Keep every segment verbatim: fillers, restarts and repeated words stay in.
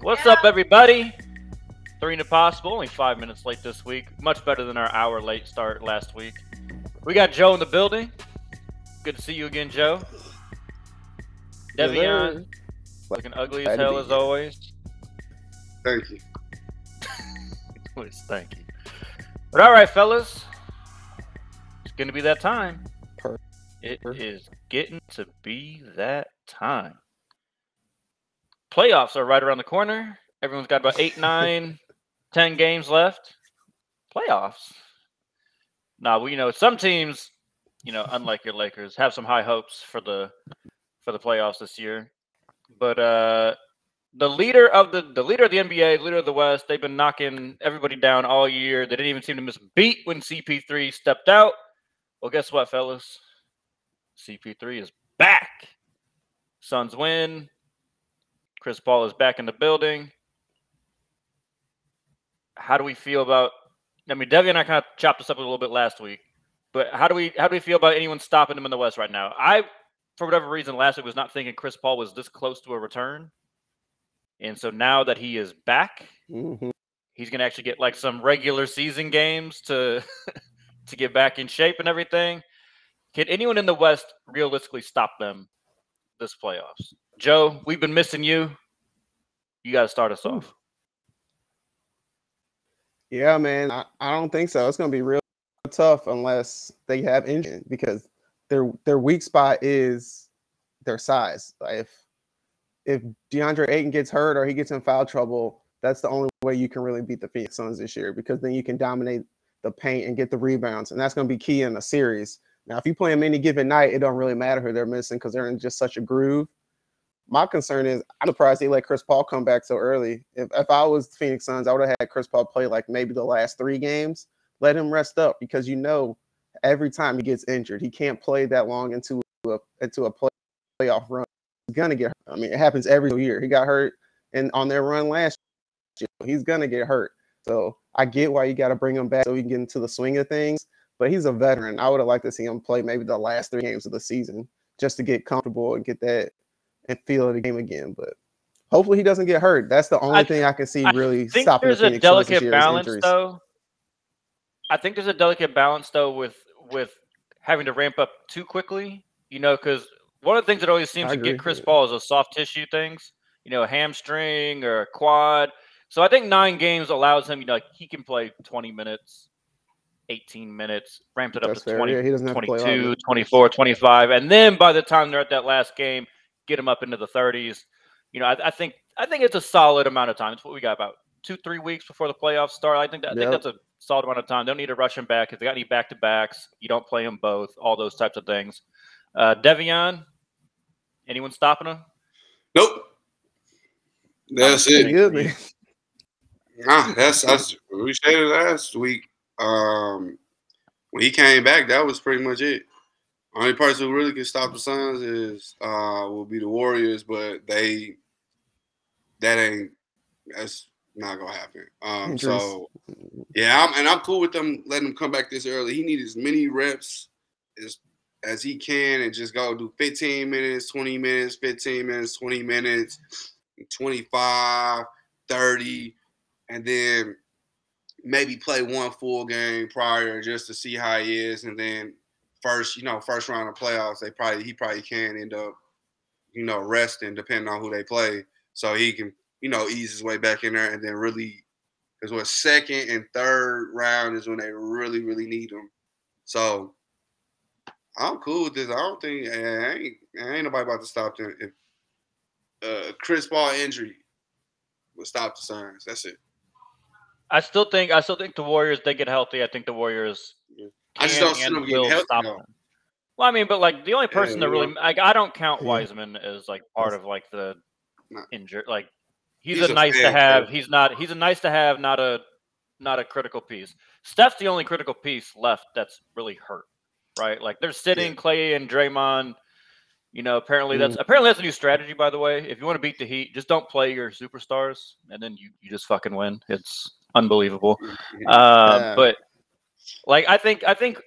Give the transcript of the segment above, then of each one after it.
What's yeah. up, everybody? Three and a possible, only five minutes late this week. Much better than our hour late start last week. We got Joe in the building. Good to see you again, Joe. Devion, looking ugly as hell as always. Thank you. Please, thank you. But all right, fellas, it's going to be that time. It is getting to be that time. Playoffs are right around the corner. Everyone's got about eight, nine, ten games left. Playoffs. Now, nah, well, you know, some teams, you know, unlike your Lakers, have some high hopes for the for the playoffs this year. But uh, the leader of the the leader of the N B A, leader of the West, they've been knocking everybody down all year. They didn't even seem to miss a beat when C P three stepped out. Well, guess what, fellas? C P three is back. Suns win. Chris Paul is back in the building. How do we feel about – I mean, Devi and I kind of chopped this up a little bit last week. But how do we how do we feel about anyone stopping him in the West right now? I, for whatever reason, last week was not thinking Chris Paul was this close to a return. And so now that he is back, mm-hmm. he's going to actually get, like, some regular season games to to get back in shape and everything. Can anyone in the West realistically stop them this playoffs? Joe, we've been missing you. You got to start us off. Yeah, man, I, I don't think so. It's going to be real tough unless they have injury because their their weak spot is their size. Like if if DeAndre Ayton gets hurt or he gets in foul trouble, that's the only way you can really beat the Phoenix Suns this year because then you can dominate the paint and get the rebounds, and that's going to be key in a series. Now, if you play them any given night, it don't really matter who they're missing because they're in just such a groove. My concern is I'm surprised they let Chris Paul come back so early. If if I was the Phoenix Suns, I would have had Chris Paul play like maybe the last three games. Let him rest up because you know every time he gets injured, he can't play that long into a into a play, playoff run. He's gonna get hurt. I mean, it happens every year. He got hurt and on their run last year, he's gonna get hurt. So I get why you got to bring him back so he can get into the swing of things. But he's a veteran. I would have liked to see him play maybe the last three games of the season just to get comfortable and get that and feel the game again. But hopefully he doesn't get hurt. That's the only I, thing I can see I really stopping the Phoenix Suns this year is injuries. I think there's a delicate balance, though. I think there's a delicate balance, though, with, with having to ramp up too quickly. You know, because one of the things that always seems I to get Chris Paul is those soft tissue things. You know, a hamstring or a quad. So I think nine games allows him, you know, like he can play twenty minutes. eighteen minutes, ramped it up That's to twenty, yeah, he doesn't have twenty-two, twenty-four, twenty-five, and then by the time they're at that last game, get him up into the thirties. You know, I, I think I think it's a solid amount of time. It's what we got about two, three weeks before the playoffs start. I think that, I yep. think that's a solid amount of time. Don't need to rush him back. If they got any back-to-backs, you don't play them both, all those types of things. Uh, Devion, anyone stopping him? Nope. That's it. Good, man. Nah, that's, that's – we said it last week. Um, when he came back, that was pretty much it. Only person who really can stop the Suns is uh will be the Warriors, but they that ain't that's not gonna happen. Um, so yeah, I'm, and I'm cool with them letting him come back this early. He needs as many reps as as he can, and just go do fifteen minutes, twenty minutes, fifteen minutes, twenty minutes, twenty-five, thirty, and then maybe play one full game prior just to see how he is. And then first, you know, first round of playoffs, they probably he probably can end up, you know, resting depending on who they play. So he can, you know, ease his way back in there. And then really, because what second and third round is when they really, really need him. So I'm cool with this. I don't think, I ain't, I ain't nobody about to stop them. If uh, Chris Paul injury will stop the Suns. That's it. I still think I still think the Warriors, they get healthy. I think the Warriors can I just don't and will healthy, stop no. them. Well, I mean, but like the only person yeah, that really like I don't count Wiseman as like part of like the injury. Like he's, he's a, a nice to have. Player. He's not. He's a nice to have. Not a not a critical piece. Steph's the only critical piece left that's really hurt. Right? Like they're sitting yeah. Clay and Draymond. You know, apparently that's mm. apparently that's a new strategy. By the way, if you want to beat the Heat, just don't play your superstars, and then you, you just fucking win. It's unbelievable. Uh, yeah. But like, I think I think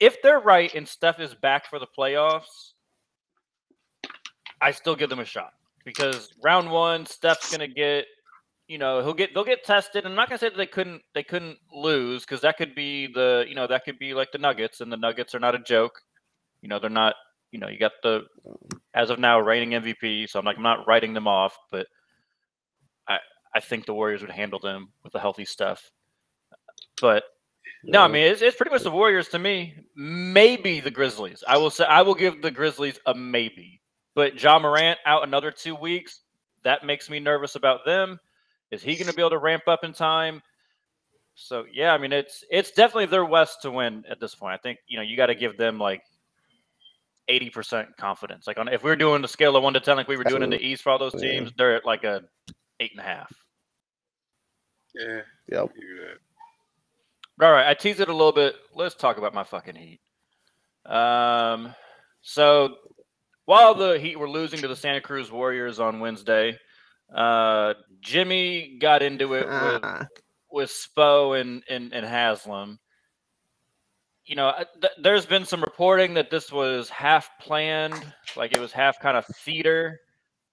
if they're right and Steph is back for the playoffs, I still give them a shot. because round one, Steph's gonna get, you know, he'll get they'll get tested. I'm not gonna say that they couldn't they couldn't lose, because that could be the you know that could be like the Nuggets, and the Nuggets are not a joke. You know, they're not. You know, you got the as of now reigning M V P, so I'm like I'm not writing them off, but I I think the Warriors would handle them with the healthy Steph. But no, I mean it's it's pretty much the Warriors to me. Maybe the Grizzlies. I will say I will give the Grizzlies a maybe. But Ja Morant out another two weeks. That makes me nervous about them. Is he going to be able to ramp up in time? So yeah, I mean it's it's definitely their West to win at this point. I think you know you got to give them like eighty percent confidence. Like on if we were doing the scale of one to ten, like we were doing in the East for all those teams, yeah. They're at like a eight and a half. Yeah. Yep. All right, I teased it a little bit. Let's talk about my fucking Heat. Um, so while the Heat were losing to the Santa Cruz Warriors on Wednesday, uh, Jimmy got into it ah. with, with Spo and, and, and Haslam. You know, th- there's been some reporting that this was half planned, like it was half kind of theater,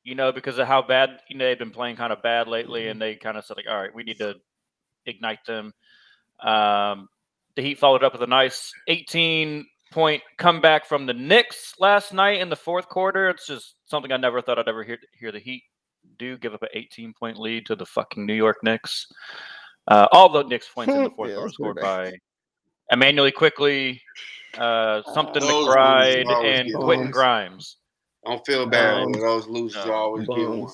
you know, because of how bad, you know, they've been playing kind of bad lately, and they kind of said, like, all right, we need to ignite them. Um, the Heat followed up with a nice eighteen-point comeback from the Knicks last night in the fourth quarter. It's just something I never thought I'd ever hear, hear the Heat do, give up an eighteen-point lead to the fucking New York Knicks. Uh, all the Knicks points in the fourth yeah, quarter scored by Emmanuel Quickly, uh, something McBride, and Quentin Grimes. I don't feel bad um, when those losers no. always get one.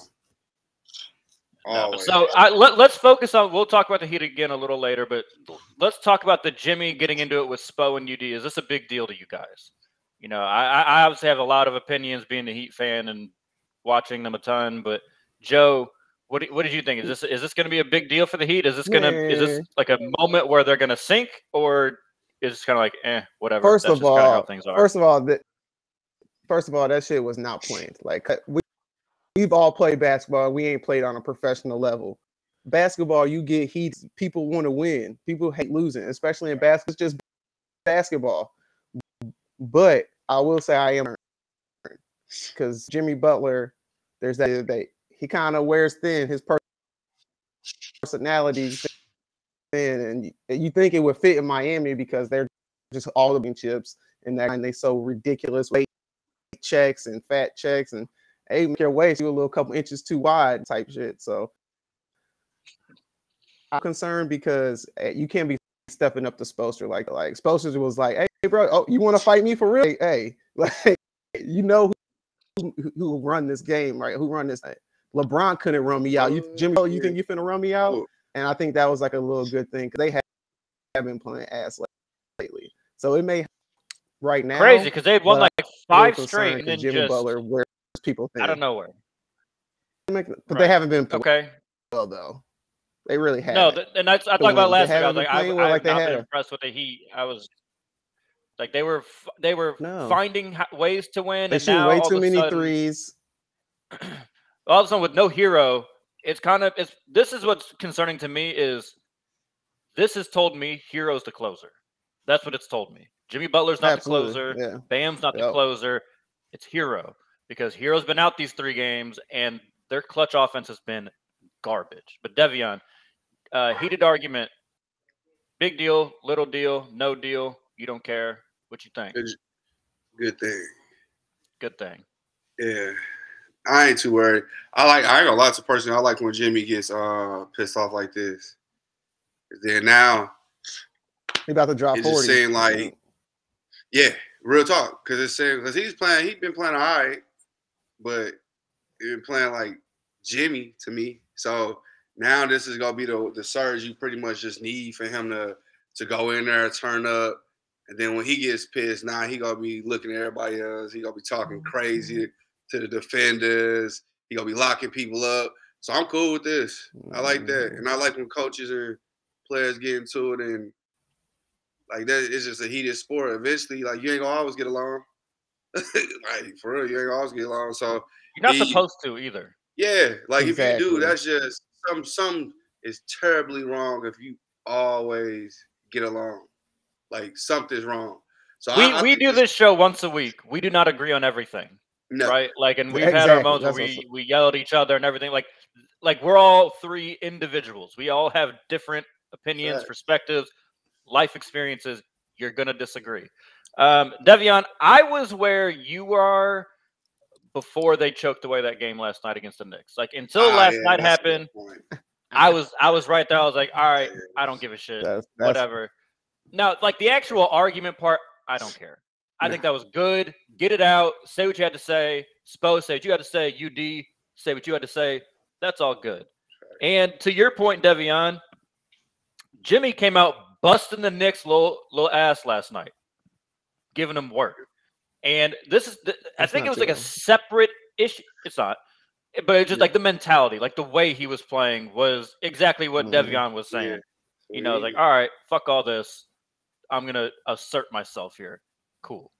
No, so I, let, let's focus on. We'll talk about the Heat again a little later, but let's talk about the Jimmy getting into it with Spo and U D. Is this a big deal to you guys? You know, I, I obviously have a lot of opinions, being the Heat fan and watching them a ton. But Joe, what what did you think? Is this is this going to be a big deal for the Heat? Is this gonna yeah. is this like a moment where they're going to sink, or is it kind of like eh, whatever? First That's of just all, how things are. First of all, that first of all, that shit was not planned. Like we. We've all played basketball. We ain't played on a professional level. Basketball, you get heat. People want to win. People hate losing, especially in basketball. It's just basketball. But I will say I am because Jimmy Butler, there's that, that he kind of wears thin. His personality is thin, and you think it would fit in Miami because they're just all the chips and that, and they so ridiculous weight checks and fat checks and. Hey, make your waist, you a little couple inches too wide type shit. So I'm concerned because you can't be stepping up to Spoelstra like like Spoelstra was like, hey bro, oh you want to fight me for real? Hey, hey. Like you know who, who who run this game, right? Who run this? LeBron couldn't run me out. You Jimmy, oh, you think you finna run me out? And I think that was like a little good thing because they have, have been playing ass lately. So it may right now crazy because they've won like five straight and then Jimmy just... Butler where people think. I don't know where. But right. They haven't been playing okay. well, though. They really haven't. No, the, and I, I talked about last week. I was like, I, well, I like have not been impressed with the Heat. I was like, they were they were no. finding ways to win. They and shoot now, way too many sudden, threes. All of a sudden, with no hero, it's kind of it's. This is what's concerning to me is this has told me Hero's the closer. That's what it's told me. Jimmy Butler's not Absolutely. the closer. Yeah. Bam's not yep. the closer. It's Hero. Because Hero's been out these three games, and their clutch offense has been garbage. But Devion, uh, heated argument, big deal, little deal, no deal. You don't care. What you think? Good thing. Good thing. Yeah, I ain't too worried. I like. I ain't gonna lie to person. I like when Jimmy gets uh, pissed off like this. Then now he about to drop forty. Just saying like, yeah, real talk. Because it's saying because he's playing. He's been playing all right. But you're playing like Jimmy to me. So now this is going to be the, the surge you pretty much just need for him to, to go in there, turn up. And then when he gets pissed, now nah, he going to be looking at everybody else. He going to be talking crazy to the defenders. He going to be locking people up. So I'm cool with this. I like that. And I like when coaches and players get into it. And like that, it's just a heated sport. Eventually, like you ain't going to always get along. Like for real, you ain't always get along. So you're not he, supposed to either. Yeah, like exactly. If you do, that's just some. Some is terribly wrong if you always get along. Like something's wrong. So we I, I we do this show once a week. We do not agree on everything. No. Right? Like, and we've exactly. had our moments where we, awesome. we yell at each other and everything. Like, like we're all three individuals. We all have different opinions, right. perspectives, life experiences. You're going to disagree. Um, Devion, I was where you are before they choked away that game last night against the Knicks. Like, until ah, last yeah, night happened, I was I was right there. I was like, all right, I don't give a shit. That's, that's, whatever. No, like the actual argument part, I don't care. I think that was good. Get it out. Say what you had to say. Spo, say what you had to say. U D, say what you had to say. That's all good. And to your point, Devion, Jimmy came out busting the Knicks' little, little ass last night, giving them work. And this is, the, I think it was like a separate issue. It's not. But it's just yeah. like the mentality, like the way he was playing was exactly what mm-hmm. Devion was saying. Yeah. You know, like, all right, fuck all this. I'm going to assert myself here. Cool.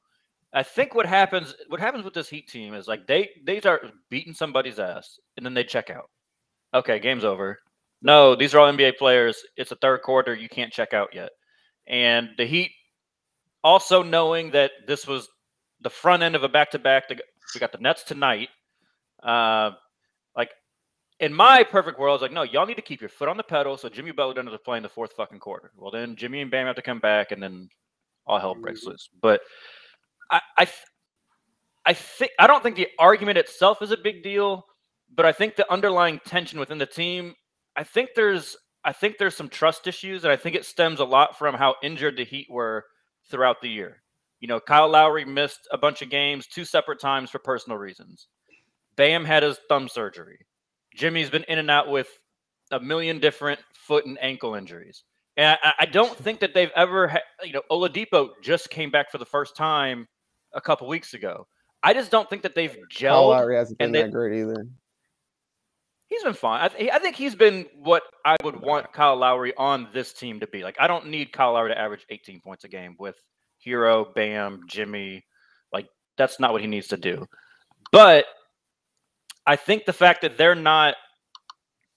I think what happens what happens with this Heat team is like they they start beating somebody's ass and then they check out. Okay, game's over. No, these are all N B A players. It's the third quarter. You can't check out yet. And the Heat, also knowing that this was the front end of a back-to-back. We got the Nets tonight. Uh, like, in my perfect world, it's like, no, y'all need to keep your foot on the pedal so Jimmy Butler doesn't have to play in the fourth fucking quarter. Well, then Jimmy and Bam have to come back and then all hell breaks loose. But I, I, I think I don't think the argument itself is a big deal, but I think the underlying tension within the team. I think there's, I think there's some trust issues, and I think it stems a lot from how injured the Heat were throughout the year. You know, Kyle Lowry missed a bunch of games two separate times for personal reasons. Bam had his thumb surgery. Jimmy's been in and out with a million different foot and ankle injuries. And I, I don't think that they've ever, ha- you know, Oladipo just came back for the first time a couple weeks ago. I just don't think that they've gelled. Kyle Lowry hasn't been that great either. He's been fine. I, th- I think he's been what I would want Kyle Lowry on this team to be. Like, I don't need Kyle Lowry to average eighteen points a game with Hero, Bam, Jimmy. Like, that's not what he needs to do. But I think the fact that they're not,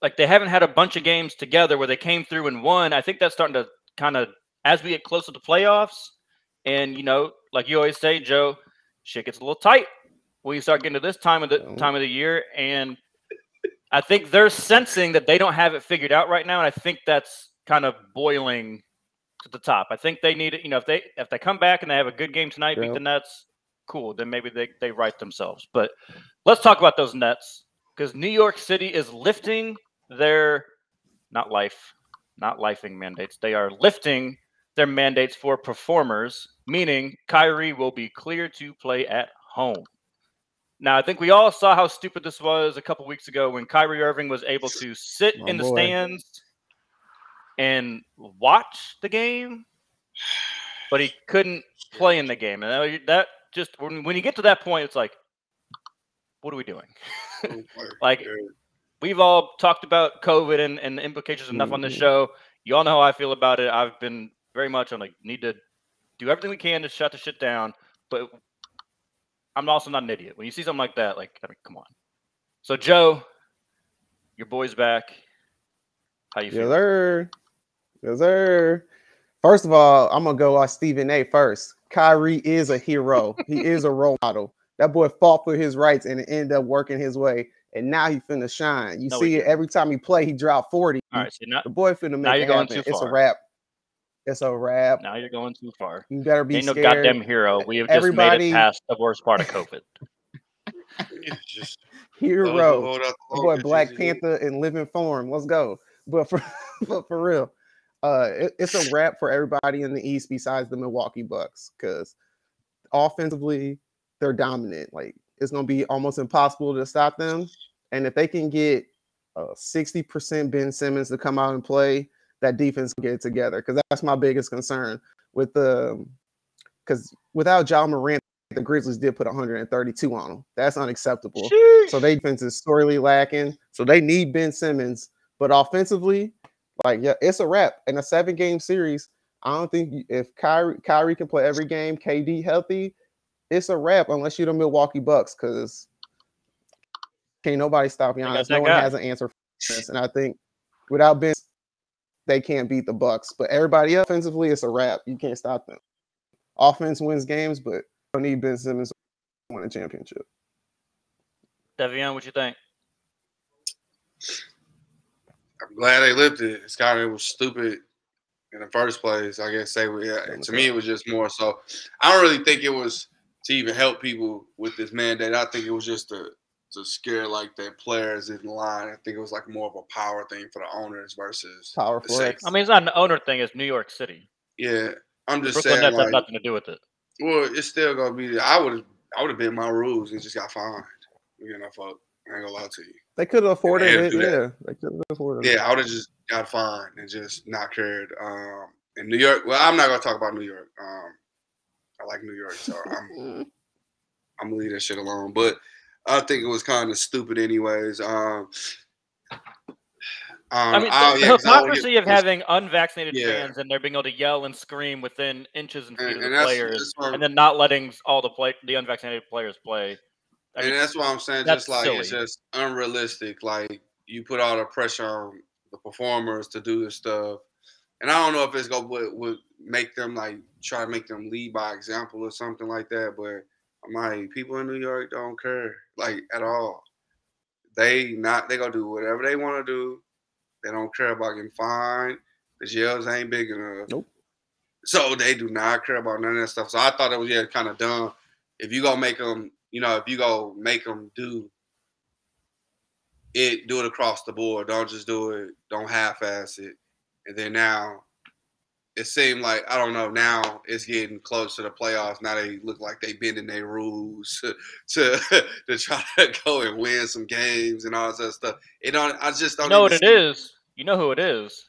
like, they haven't had a bunch of games together where they came through and won. I think that's starting to kind of, as we get closer to playoffs, and, you know, like you always say, Joe, shit gets a little tight when you start getting to this time of the time of the year. And I think they're sensing that they don't have it figured out right now. And I think that's kind of boiling to the top. I think they need it. You know, if they, if they come back and they have a good game tonight, yeah. beat the Nets, cool. Then maybe they, they right themselves. But let's talk about those Nets, because New York City is lifting their not life, not lifing mandates. They are lifting their mandates for performers, meaning Kyrie will be cleared to play at home. Now, I think we all saw how stupid this was a couple weeks ago when Kyrie Irving was able to sit oh, in the boy. stands and watch the game, but he couldn't play in the game. And that just, when, when you get to that point, it's like, what are we doing? Like, we've all talked about COVID and, and the implications enough mm-hmm. on this show. You all know how I feel about it. I've been very much on, like, need to do everything we can to shut the shit down. But I'm also not an idiot. When you see something like that, like, I mean, come on. So, Joe, your boy's back. How you yes, feeling? Yes, sir. Yes, sir. First of all, I'm going to go on Stephen A. first. Kyrie is a hero. He is a role model. That boy fought for his rights and it ended up working his way. And now he finna shine. You no, see it every time he play, he dropped forty. All right, so not, the boy finna make it happen. It's a wrap. It's a wrap. Now you're going too far. You better be Ain't scared. Ain't no goddamn hero. We have Everybody... just made it past the worst part of COVID. just, hero. Hold up, hold boy, Black Panther in living form. Let's go. But for, but for real, uh, it, it's a wrap for everybody in the East besides the Milwaukee Bucks, because offensively, they're dominant. Like, it's going to be almost impossible to stop them. And if they can get uh, sixty percent Ben Simmons to come out and play, that defense can get it together. Because that's my biggest concern with the – because without Ja Morant, the Grizzlies did put one thirty-two on them. That's unacceptable. Sheesh. So their defense is sorely lacking. So they need Ben Simmons. But offensively, like, yeah, it's a wrap. In a seven-game series, I don't think – if Kyrie, Kyrie can play every game, K D healthy – it's a wrap unless you're the Milwaukee Bucks, because can't nobody stop Giannis. No one guy. has an answer for this. And I think without Ben, they can't beat the Bucks. But everybody offensively, it's a wrap. You can't stop them. Offense wins games, but you don't need Ben Simmons to win a championship. Devion, what you think? I'm glad they lifted it. It's kind of, it was stupid in the first place. I guess they were, yeah, to me, it was just more so. I don't really think it was to even help people with this mandate. I think it was just to, to scare like their players in line. I think it was like more of a power thing for the owners versus power flex. I mean, it's not an owner thing. It's New York City. Yeah, I'm just Brooklyn saying. Brooklyn Nets like, have nothing to do with it. Well, it's still gonna be. I would. I would have been my rules and just got fined. You know, fuck. I ain't gonna lie to you. They could have afforded it. Yeah, they could have afforded it. Yeah, I would have just got fined and just not cared. Um, in New York, well, I'm not gonna talk about New York. Um, I like New York, so I'm I'm gonna leave that shit alone. But I think it was kind of stupid, anyways. Um, Um, I mean, the, yeah, the hypocrisy get, of having unvaccinated yeah. fans and they're being able to yell and scream within inches and feet and, of the and players, that's, that's and then not letting all the play, the unvaccinated players play. I and mean, that's what I'm saying. Just like silly. It's just unrealistic. Like you put all the pressure on the performers to do this stuff, and I don't know if it's gonna would, would make them like try to make them lead by example or something like that. But I'm like, people in New York don't care like at all. They not they gonna do whatever they want to do. They don't care about getting fined. The jails ain't big enough. Nope. So they do not care about none of that stuff. So I thought it was yeah, kind of dumb. If you gonna make them, you know, if you go make them do it, do it across the board. Don't just do it. Don't half-ass it. And then now, it seemed like I don't know. Now it's getting close to the playoffs. Now they look like they bending their rules to, to to try to go and win some games and all that stuff. It don't. I just don't. You know what it is. You know who it is.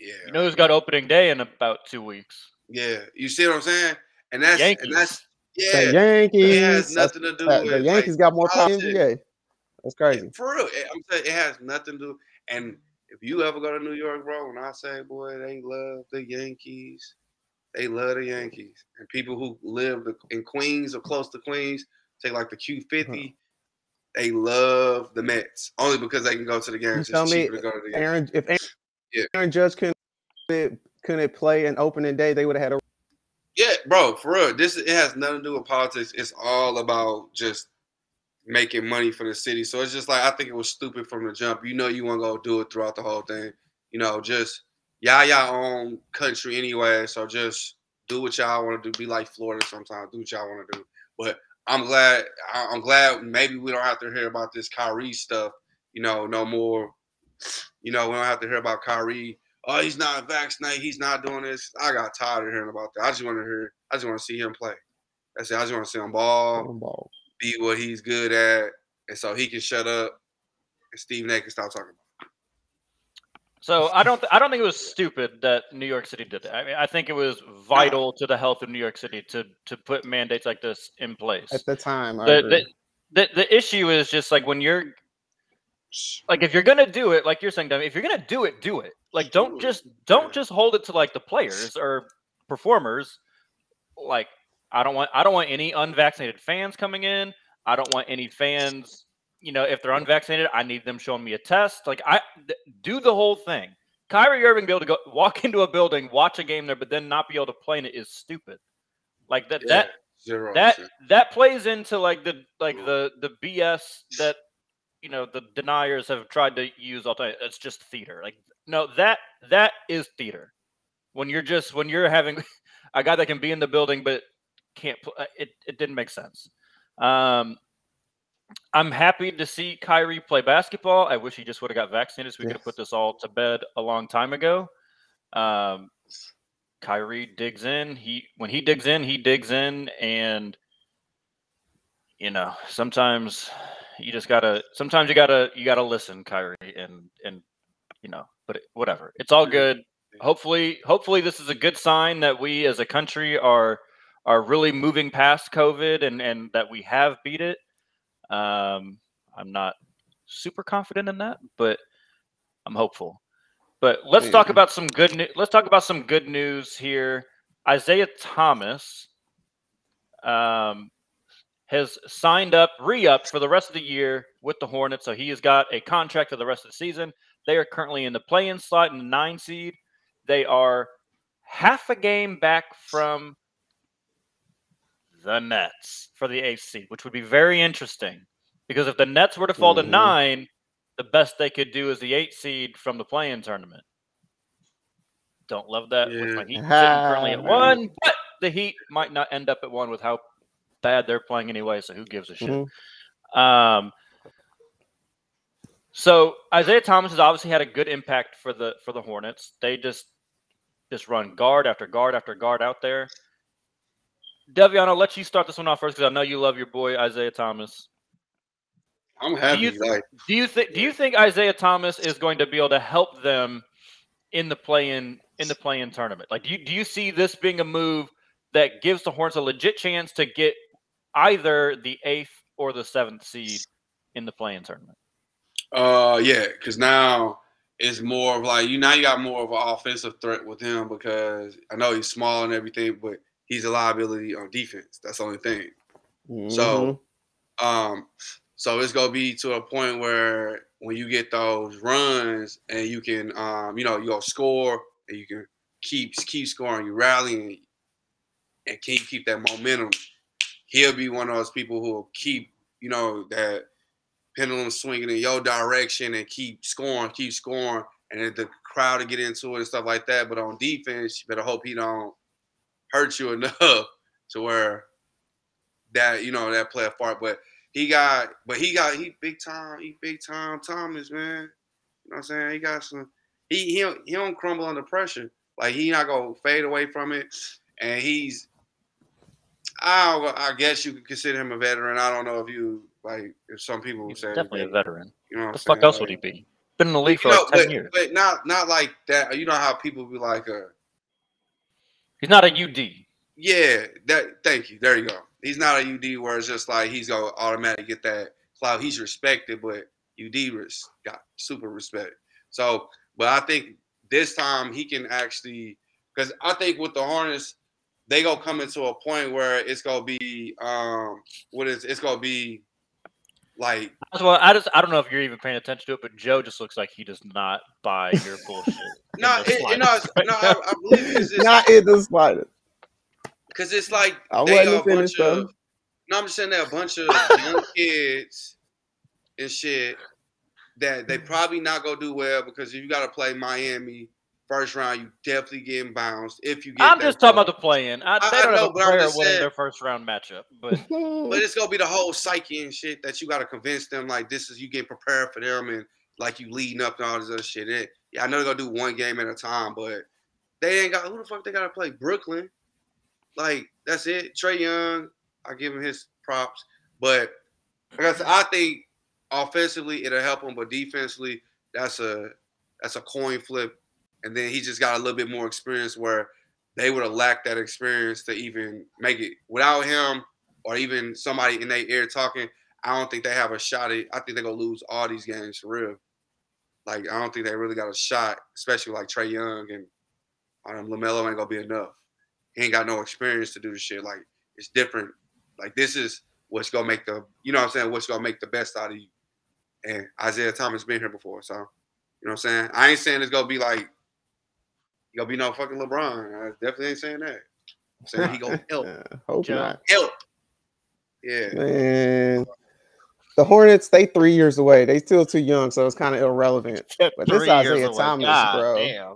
Yeah. You know who's got opening day in about two weeks. Yeah. You see what I'm saying? And that's Yankees. And that's yeah. The Yankees. It has nothing to do with the Yankees. Like, got more power in the N B A. That's crazy. For real, I'm saying it has nothing to do. And if you ever go to New York, bro, and I say, boy, they love the Yankees. They love the Yankees. And people who live in Queens or close to Queens, take like the Q fifty, they love the Mets. Only because they can go to the games. Tell it's cheaper me, to go to the Aaron, games. If Aaron, yeah. Aaron Judge couldn't, couldn't play an opening day, they would have had a – Yeah, bro, for real. This It has nothing to do with politics. It's all about just – making money for the city. So it's just like, I think it was stupid from the jump. You know, you want to go do it throughout the whole thing. You know, just y'all, y'all own country anyway. So just do what y'all want to do. Be like Florida sometimes. Do what y'all want to do. But I'm glad, I'm glad maybe we don't have to hear about this Kyrie stuff, you know, no more. You know, we don't have to hear about Kyrie. Oh, he's not vaccinated. He's not doing this. I got tired of hearing about that. I just want to hear, I just want to see him play. That's it. I just want to see him ball. ball. Be what he's good at, and so he can shut up, and Stephen A. can stop talking about it. So I don't, th- I don't think it was stupid that New York City did that. I mean, I think it was vital to the health of New York City to to put mandates like this in place at the time. I the, agree. The, the the issue is just like when you're, like if you're gonna do it, like you're saying, if you're gonna do it, do it. Like don't just don't just hold it to like the players or performers, like. I don't want I don't want any unvaccinated fans coming in. I don't want any fans, you know, if they're unvaccinated, I need them showing me a test. Like I th- do the whole thing. Kyrie Irving be able to go walk into a building, watch a game there, but then not be able to play in it is stupid. Like that yeah, that zero, that zero. That plays into like the like the, the B S that you know the deniers have tried to use all time. It's just theater. Like no, that that is theater. When you're just when you're having a guy that can be in the building but can't play. It, it didn't make sense. Um, I'm happy to see Kyrie play basketball. I wish he just would have got vaccinated so we yes. could have put this all to bed a long time ago. Um, Kyrie digs in. He when he digs in, he digs in, and you know sometimes you just gotta. Sometimes you gotta you gotta listen, Kyrie, and and you know. But it, whatever, it's all good. Hopefully, hopefully this is a good sign that we as a country are. are really moving past COVID and, and that we have beat it. Um, I'm not super confident in that, but I'm hopeful. But let's yeah. talk about some good news. Let's talk about some good news here. Isaiah Thomas um, has signed up, re-up for the rest of the year with the Hornets. So he has got a contract for the rest of the season. They are currently in the play-in slot in the nine seed. They are half a game back from the Nets for the eighth seed, which would be very interesting Because if the Nets were to fall mm-hmm. to nine, the best they could do is the eight seed from the play-in tournament. Don't love that yeah. with my Heat sitting currently at one, but the Heat might not end up at one with how bad they're playing anyway, so who gives a shit? Mm-hmm. Um, so Isaiah Thomas has obviously had a good impact for the for the Hornets. They just just run guard after guard after guard out there. Devion, I'll let you start this one off first because I know you love your boy Isaiah Thomas. I'm happy. Do you, like, do you think do you think Isaiah Thomas is going to be able to help them in the play-in in the play-in tournament? Like, do you do you see this being a move that gives the Hornets a legit chance to get either the eighth or the seventh seed in the play-in tournament? Uh, yeah, because now it's more of like you now you got more of an offensive threat with him because I know he's small and everything, but he's a liability on defense. That's the only thing. Mm-hmm. So, um. So it's gonna be to a point where when you get those runs and you can, um, you know, you go score and you can keep keep scoring, you rallying, and keep keep that momentum. He'll be one of those people who will keep, you know, that pendulum swinging in your direction and keep scoring, keep scoring, and if the crowd to get into it and stuff like that. But on defense, you better hope he don't hurt you enough to where that you know that play a part, but. He got, but he got, he big time, he big time Thomas, man. You know what I'm saying? He got some, he he don't, he don't crumble under pressure. Like, he not going to fade away from it. And he's, I I guess you could consider him a veteran. I don't know if you, like, if some people would say. He's definitely a veteran. You know what I'm saying? What the fuck else would he be? Been in the league for like ten years. But not, not like that. You know how people be like a. He's not a U D. Yeah, that. Thank you. There you go. He's not a U D where it's just like he's going to automatically get that clout. He's respected, but U D got super respect. So, but I think this time he can actually – because I think with the Hornets, they going to come into a point where it's going to be um, – what is it's going to be like – Well, I just I don't know if you're even paying attention to it, but Joe just looks like he does not buy your bullshit. No, it, you know, right no I, I believe it's just – Not in the slightest. Because it's like they are a bunch of, though. No, I'm just saying they're a bunch of young kids and shit that they probably not going to do well because if you got to play Miami first round, you definitely getting bounced. If you get I'm just talking play. About the play-in. I, I, they don't I know, have a player winning saying, their first round matchup. But, but it's going to be the whole psyche and shit that you got to convince them like this is you get prepared for them and like you leading up and all this other shit. It, yeah, I know they're going to do one game at a time, but they ain't got – who the fuck they got to play? Brooklyn. Like, that's it. Trae Young, I give him his props. But like I said, I think offensively it'll help him, but defensively, that's a that's a coin flip. And then he just got a little bit more experience where they would have lacked that experience to even make it. Without him or even somebody in their ear talking, I don't think they have a shot at it. I think they're going to lose all these games for real. Like, I don't think they really got a shot, especially like Trae Young and um, LaMelo ain't going to be enough. He ain't got no experience to do the shit. Like, it's different. Like, this is what's going to make the, you know what I'm saying, what's going to make the best out of you. And Isaiah Thomas been here before, so, you know what I'm saying? I ain't saying it's going to be like, you're going to be no fucking LeBron. I definitely ain't saying that. I'm saying he going to help. uh, hope John. Not. Help. Yeah. Man. The Hornets, they three years away. They still too young, so it's kind of irrelevant. But this Isaiah Thomas, God, bro. Damn.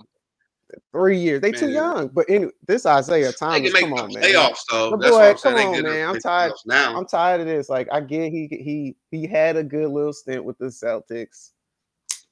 Three years, they man. Too young. But anyway, this Isaiah Thomas, come on, man. Playoffs, though. That's boy, what I'm come saying. On, man. I'm tired. Now. I'm tired of this. Like, I get he he he had a good little stint with the Celtics.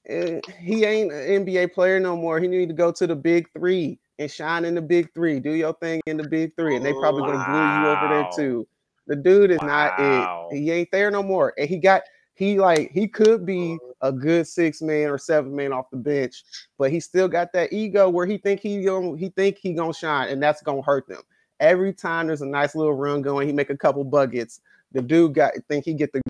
And he ain't an N B A player no more. He need to go to the Big Three and shine in the Big Three. Do your thing in the Big Three, and they probably gonna wow. glue you over there too. The dude is wow. not it. He ain't there no more. And he got he like he could be. A good six man or seven man off the bench, but he still got that ego where he think he gonna, he think he gonna shine, and that's gonna hurt them. Every time there's a nice little run going, he make a couple buckets. The dude got think he get the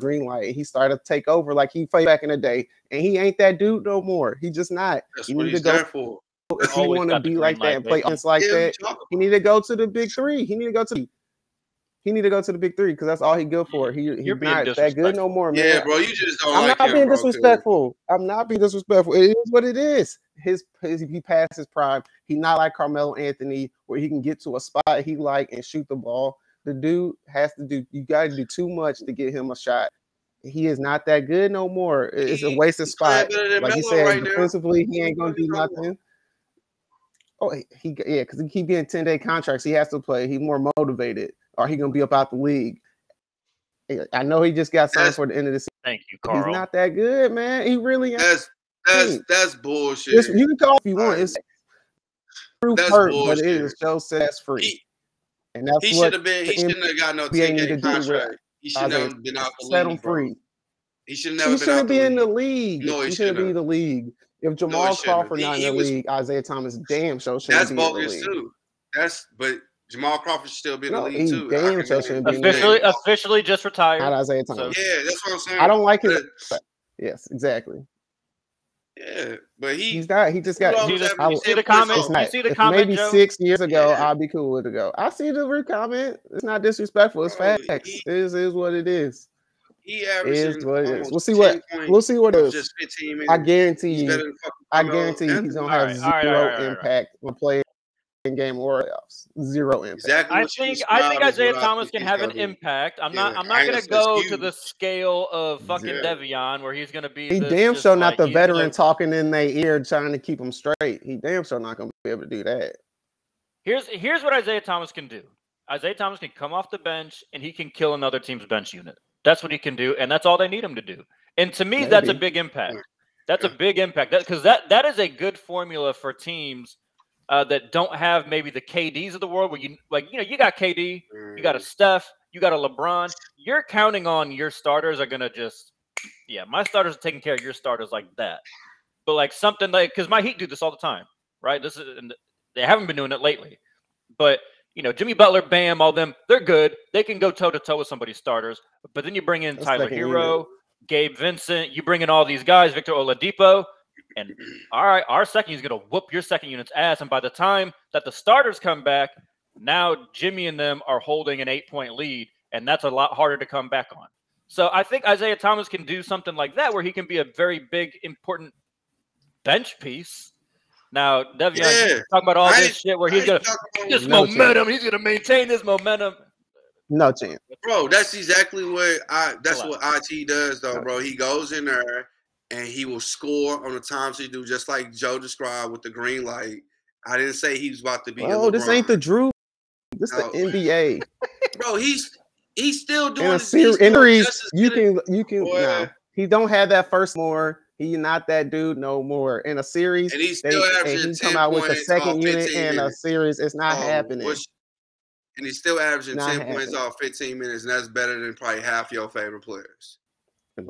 green light. He started to take over like he played back in the day, and he ain't that dude no more. He just not. That's you what need he's to go there for. If he want to be like that and play offense like that, he need to go to the Big Three. He need to go to. He need to go to the Big Three because that's all he good for. He he's not that good no more, man. Yeah, bro, you just don't. I'm like not him, being disrespectful. Bro, I'm not being disrespectful. It is what it is. His, his he passed his prime. He not like Carmelo Anthony where he can get to a spot he like and shoot the ball. The dude has to do. You got to do too much to get him a shot. he is not that good no more. It's he, a wasted spot. Like you said, right defensively, he ain't going to do nothing. Oh, he, he yeah, because he keep getting ten-day contracts. He has to play. He's more motivated, or he going to be up out the league. I know he just got signed that's, for the end of the season. Thank you, Carl. He's not that good, man. He really ain't. That's, that's, that's bullshit. It's, you can call it if you want. It's true hurt, bullshit. But it is so success-free. And that's he should have been. He shouldn't have got no ten-day contract. He should never have been out the set league. Him free. He should never. He should be in the league. No, he, he should be in the league. If Jamal no, Crawford he, not in the was, league, Isaiah Thomas damn sure should be in the league. That's bogus too. That's but Jamal Crawford should still be in the no, league too. Damn sure should be officially in the league. Officially just retired. Not Isaiah Thomas. So, yeah, that's what I'm saying. I don't like it. Yes, exactly. Yeah, but he, he's not. He just got. You, I, you see the comment. You see the if comment. Maybe Joe? Six years ago, yeah. I'll be cool with it. Go. I see the comment. It's not disrespectful. It's bro, facts. He, it is, is what it is. He averages. Is what it is. We'll see what. Points, we'll see what it is. I guarantee you. I guarantee you he's gonna have right, zero right, right, right, impact right. on playing in game or playoffs. Zero impact. Exactly I think. I think Isaiah Thomas can have an impact. I'm not. I'm not gonna go to the scale of fucking Devion where he's gonna be. He damn sure not the veteran talking in their ear trying to keep him straight. He damn sure not gonna be able to do that. Here's here's what Isaiah Thomas can do. Isaiah Thomas can come off the bench and he can kill another team's bench unit. That's what he can do, and that's all they need him to do. And to me, that's a big impact. That's a big impact. That because that that is a good formula for teams. Uh, that don't have maybe the K Ds of the world where you like, you know, you got K D, you got a Steph, you got a LeBron. You're counting on your starters are going to just, yeah, my starters are taking care of your starters like that. But like something like, because my Heat do this all the time, right? This is, and they haven't been doing it lately. But, you know, Jimmy Butler, Bam, all them, they're good. They can go toe to toe with somebody's starters. But then you bring in That's Tyler Hero, Gabe Vincent, you bring in all these guys, Victor Oladipo. And all right, our second unit is going to whoop your second unit's ass. And by the time that the starters come back, now Jimmy and them are holding an eight-point lead, and that's a lot harder to come back on. So I think Isaiah Thomas can do something like that where he can be a very big, important bench piece. Now, Devion, yeah. talking about all I this shit where he's going to – this no momentum, chance. He's going to maintain this momentum. No chance. Bro, that's exactly what I – that's Hello. what I T does, though, bro. He goes in there. And he will score on the times he do, just like Joe described with the green light. I didn't say he was about to be. Oh, this ain't the Drew. This no. the N B A. Bro, he's he's still doing. In a series, injuries, you can you can. No, he don't have that first more. He not that dude no more. In a series, and he's still they, averaging. And he come out with a second unit in a series. It's not um, happening. Which, and he's still averaging not ten happening. points off fifteen minutes, and that's better than probably half your favorite players.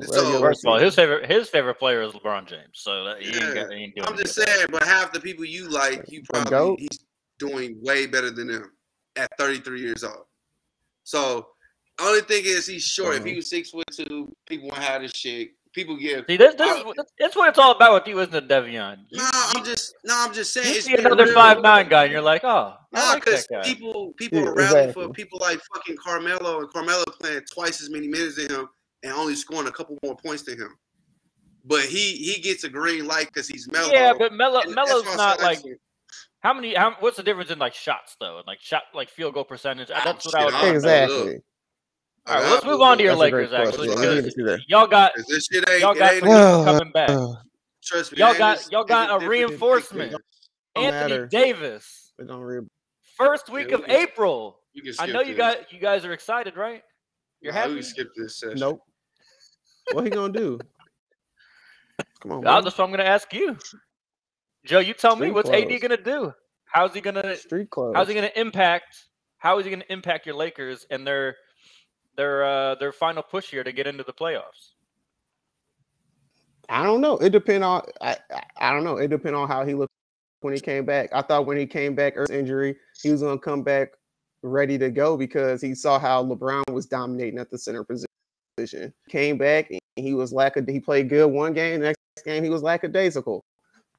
So, first of all, his favorite his favorite player is LeBron James. So that, he yeah. ain't got, he ain't doing I'm just anything. saying, but half the people you like, you probably he's doing way better than them at thirty-three years old. So only thing is he's short. Mm-hmm. If he was six foot two, people wouldn't have this shit. People get see. This, this I, is, that's what it's all about with you, isn't it, Devion? No, nah, I'm just no, nah, I'm just saying. You see another five nine guy, and you're like, oh, no, because nah, like people people yeah, rally exactly. for people like fucking Carmelo, and Carmelo playing twice as many minutes than him. And only scoring a couple more points than him, but he he gets a green light because he's Melo. Yeah, but Melo Melo's not like how many? How, what's the difference in like shots though? And like shot like field goal percentage. That's what I would exactly. All right, let's move on to your Lakers actually. Y'all got y'all got coming back. Trust me, y'all got y'all got a reinforcement. Anthony Davis. First week of April. I know you got you guys are excited, right? You're happy. Skip this session. Nope. What he gonna do? Come on, no, that's what I'm gonna ask you, Joe. You tell Street me what's clothes. A D gonna do? How's he gonna? Street clothes. How's he gonna impact? How is he gonna impact your Lakers and their their uh, their final push here to get into the playoffs? I don't know. It depend on. I I, I don't know. It depend on how he looked when he came back. I thought when he came back, earth injury, he was gonna come back ready to go because he saw how LeBron was dominating at the center position. Came back and he was lackad. He played good one game. The next game he was lackadaisical.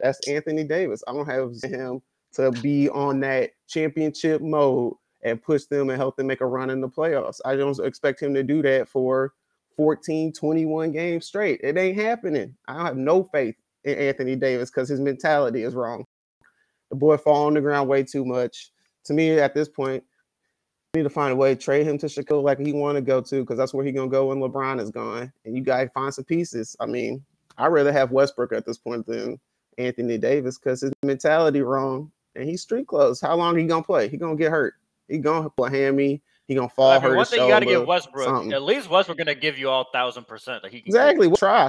That's Anthony Davis. I don't have him to be on that championship mode and push them and help them make a run in the playoffs. I don't expect him to do that for fourteen, twenty-one games straight. It ain't happening. I don't have no faith in Anthony Davis because his mentality is wrong. The boy fall on the ground way too much. To me, at this point, need to find a way to trade him to Chicago like he want to go to, because that's where he's going to go when LeBron is gone. And you guys find some pieces. I mean, I'd rather have Westbrook at this point than Anthony Davis because his mentality wrong and he's street clothes. How long are he going to play? He's going to get hurt. He's going to play hammy. He's going to fall I mean, hurt. One thing you got to give Westbrook, something. At least Westbrook going to give you all one thousand percent. Like he can exactly. We'll try.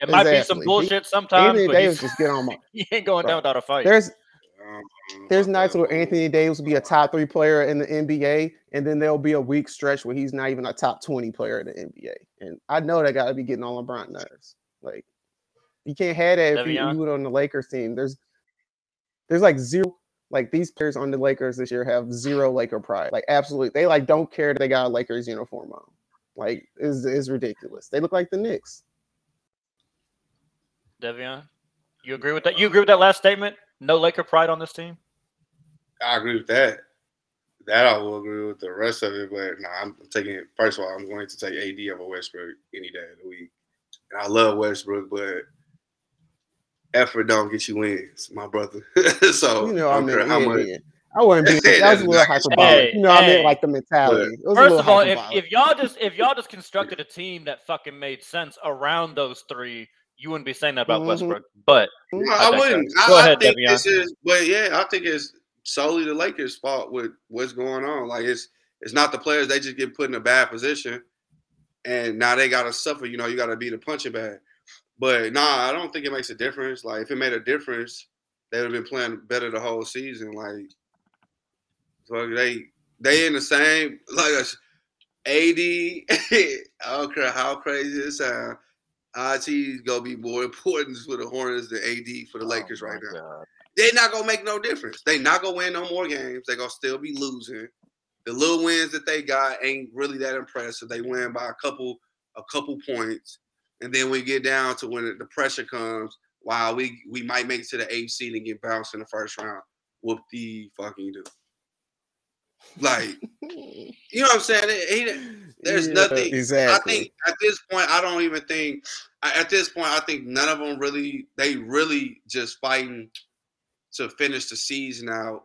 It exactly. might be some bullshit he, sometimes. Anthony but Davis just get on my. He ain't going bro. down without a fight. There's there's nights where Anthony Davis will be a top three player in the N B A, and then there'll be a week stretch where he's not even a top twenty player in the N B A. And I know that got to be getting on LeBron nerves. Like you can't have that if you do it on the Lakers team. There's there's like zero. Like these players on the Lakers this year have zero Laker pride. Like absolutely, they like don't care that they got a Lakers uniform on. Like it's, it's ridiculous. They look like the Knicks. Devion, you agree with that? You agree with that last statement? No Laker pride on this team? I agree with that. That I will agree with the rest of it, but no, nah, I'm taking it. First of all, I'm going to take A D over Westbrook any day of the week. And I love Westbrook, but effort don't get you wins, my brother. So you know, I mean, I'm yeah, yeah. I wouldn't be. That was a little hyperbolic. Hey, you know, hey. I mean, like the mentality. It was first a of all, if, if y'all just if y'all just constructed a team that fucking made sense around those three. You wouldn't be saying that about mm-hmm. Westbrook, but no, I, I wouldn't. I, Go I ahead, think Devion. This is, but yeah, I think it's solely the Lakers' fault with what's going on. Like it's it's not the players; they just get put in a bad position, and now they gotta suffer. You know, you gotta be the punching bag. But nah, I don't think it makes a difference. Like if it made a difference, they would have been playing better the whole season. Like so they they in the same like A D. I don't care how crazy it sounds. I T is going to be more important for the Hornets than A D for the Lakers oh right now. God. They're not going to make no difference. They're not going to win no more games. They're going to still be losing. The little wins that they got ain't really that impressive. They win by a couple a couple points. And then we get down to when the pressure comes, wow, we, we might make it to the eighth seed and get bounced in the first round. Whoop the fucking do. Like, you know what I'm saying? He, he, there's yeah, nothing. Exactly. I think at this point, I don't even think. At this point, I think none of them really. They really just fighting to finish the season out,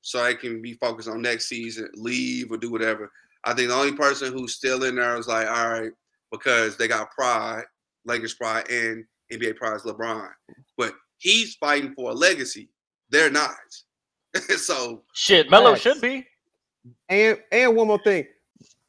so they can be focused on next season, leave or do whatever. I think the only person who's still in there is like, all right, because they got pride, Lakers pride, and N B A pride is LeBron. But he's fighting for a legacy. They're not. So shit, Melo should be. And and one more thing,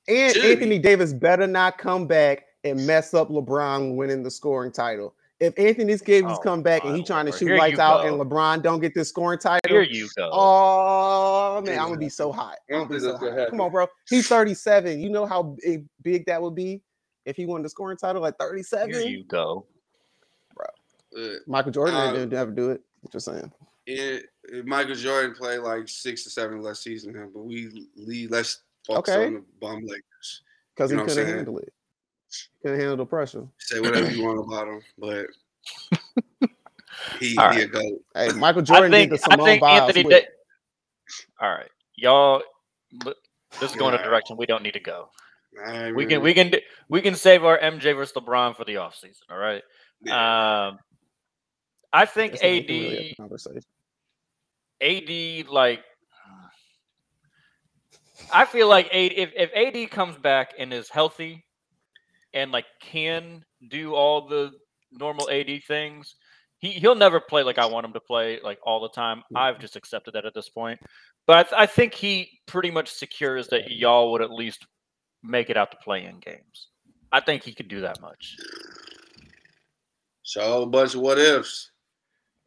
and Jimmy. Anthony Davis better not come back and mess up LeBron winning the scoring title. If Anthony Davis oh, come back and he trying to shoot Here lights out, and LeBron don't get this scoring title, here you go. Oh man, I'm gonna be so hot. I'm gonna be so hot. Come on, bro. He's thirty-seven. You know how big, big that would be if he won the scoring title at thirty-seven. Here you go, bro. Uh, Michael Jordan uh, didn't ever do it. I'm just saying. It, it, Michael Jordan played like six or seven last season, but we lead less focus okay. on the bum Lakers because he couldn't handle it. Couldn't handle the pressure. Say whatever you want about him, but he, right. he a goat. Hey, Michael Jordan did the Simone Biles. Da- All right, y'all. This is going yeah. a direction we don't need to go. Right, we can we can we can save our M J versus LeBron for the offseason. All right. Yeah. Um, I think it's A D. Really conversation. A D, like, I feel like A D, if, if A D comes back and is healthy and, like, can do all the normal A D things, he, he'll never play like I want him to play, like, all the time. I've just accepted that at this point. But I, th- I think he pretty much secures that y'all would at least make it out to play-in games. I think he could do that much. So a bunch of what-ifs.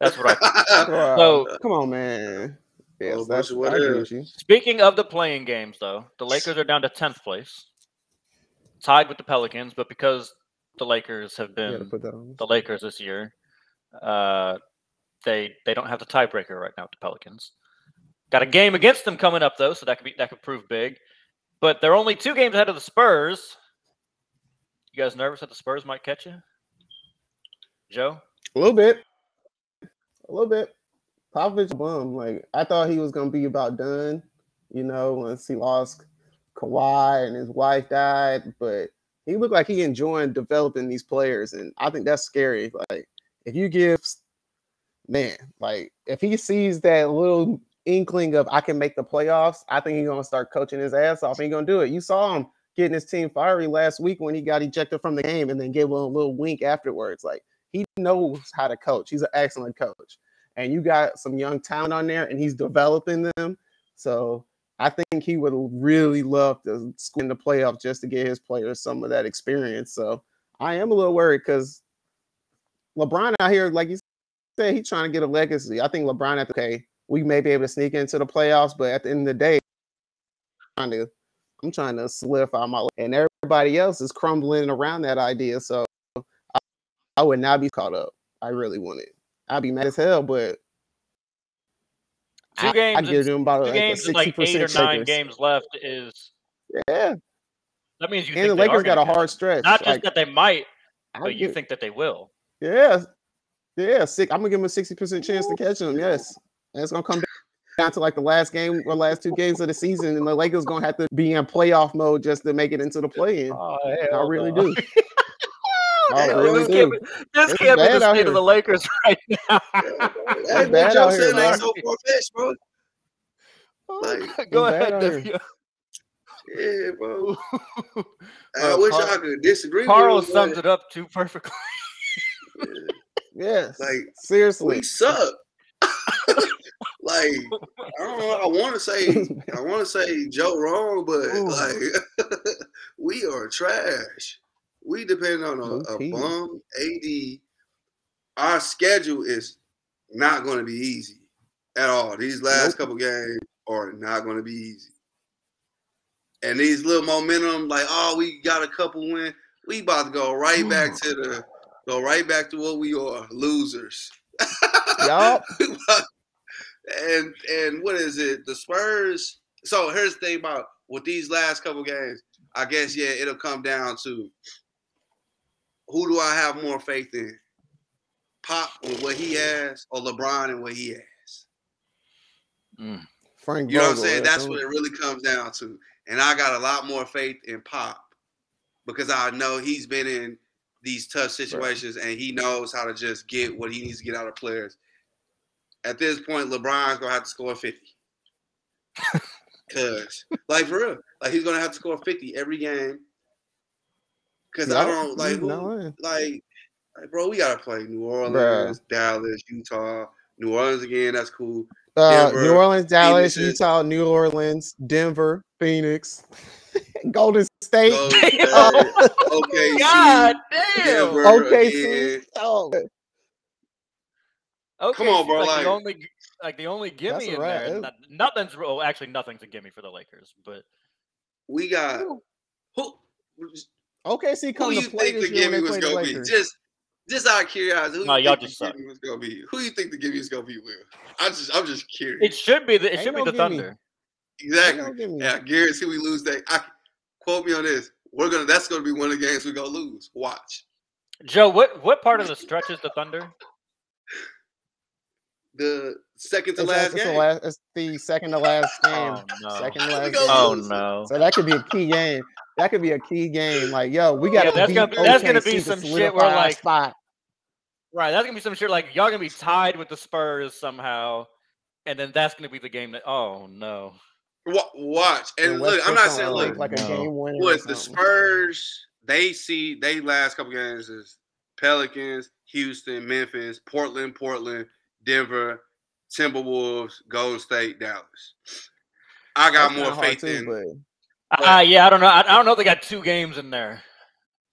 That's what I think. So, come on, man. Yes, that's what I agree with you. Speaking of the play-in games, though, the Lakers are down to tenth place, tied with the Pelicans. But because the Lakers have been the Lakers this year, uh, they they don't have the tiebreaker right now with the Pelicans. Got a game against them coming up though, so that could be that could prove big. But they're only two games ahead of the Spurs. You guys nervous that the Spurs might catch you, Joe? A little bit. A little bit. Popovich bum. Like, I thought he was going to be about done, you know, once he lost Kawhi and his wife died. But he looked like he enjoyed developing these players. And I think that's scary. Like, if you give, man, like, if he sees that little inkling of I can make the playoffs, I think he's going to start coaching his ass off and he's going to do it. You saw him getting his team fiery last week when he got ejected from the game and then gave him a little wink afterwards. Like, he knows how to coach. He's an excellent coach. And you got some young talent on there, and he's developing them. So I think he would really love to squeeze in the playoffs just to get his players some of that experience. So I am a little worried because LeBron out here, like you said, he's trying to get a legacy. I think LeBron at the okay, we may be able to sneak into the playoffs, but at the end of the day, I'm trying to, I'm trying to solidify my life. And everybody else is crumbling around that idea. So I, I would not be caught up. I really wouldn't. I'd be mad as hell, but two games, I, I give them about two like games a sixty percent like eight or nine shakers. Games left is yeah. That means you and think the they Lakers are got a hard stretch. Not just like, that they might, but I you give, think that they will. Yeah, yeah. Six, I'm gonna give them a sixty percent chance to catch them. Yes, and it's gonna come down to like the last game or last two games of the season, and the Lakers gonna have to be in playoff mode just to make it into the play-in. Oh, I really no. do. Oh, really this can't be, this can't be the state of the Lakers right now. That's bad out here, man. So far fetched, bro. Like, go ahead, W. Yeah, bro. I well, wish Carl, I could disagree Carl with you. Carl summed it up too perfectly. Yeah. Yes. Like, seriously. We suck. Like, I don't know. I want to say, I want to say Joe wrong, but Ooh. like, we are trash. We depend on a, a bum A D. Our schedule is not going to be easy at all. These last nope. couple games are not going to be easy. And these little momentum, like, oh, we got a couple win. We about to go right Ooh. back to the go right back to what we are, losers. Yep. and and what is it? The Spurs. So here's the thing about with these last couple games. I guess yeah, it'll come down to. Who do I have more faith in? Pop with what he has or LeBron and what he has? Mm. Frank you know Vogel, what I'm saying? That's, that's what it really comes down to. And I got a lot more faith in Pop because I know he's been in these tough situations right. and he knows how to just get what he needs to get out of players. At this point, LeBron's going to have to score fifty. Because, like, for real, like he's going to have to score fifty every game. Because no, I don't like, no like, like, bro, we got to play New Orleans, Bruh. Dallas, Utah, New Orleans again. That's cool. Uh, New Orleans, Dallas, Phoenix. Utah, New Orleans, Denver, Phoenix, Golden State. Golden State. Okay. God damn. Denver okay. Oh. Okay. Come on, bro. Like, like, the only, like the only gimme in right. there. Not, nothing's, oh, actually, nothing's a gimme for the Lakers, but we got who? Okay, see, who you think the gimme was gonna be? Just, just out of curiosity, who no, you think the gimme was gonna be? Who you think the gimme was gonna be with? I just, I'm just curious. It should be the, it should be the Thunder. Exactly. Yeah, I guarantee we lose that. I, quote me on this. We're gonna. That's gonna be one of the games we're gonna lose. Watch. Joe, what, what part of the stretch is the Thunder? The second to it's last game. The last, it's the second to last game. Oh, no. Second to last. Oh game. no! So that could be a key game. That could be a key game. Like, yo, we got yeah, that's gonna be, that's gonna be some shit where like spot. Right, that's gonna be some shit like y'all gonna be tied with the Spurs somehow, and then that's gonna be the game that oh no. Watch and, and look, I'm not saying look like no. a game winner. What's the Spurs? They see they last couple games is Pelicans, Houston, Memphis, Portland, Portland, Denver, Timberwolves, Golden State, Dallas. I got that's more faith too, in. But... Uh, yeah, I don't know. I, I don't know if they got two games in there.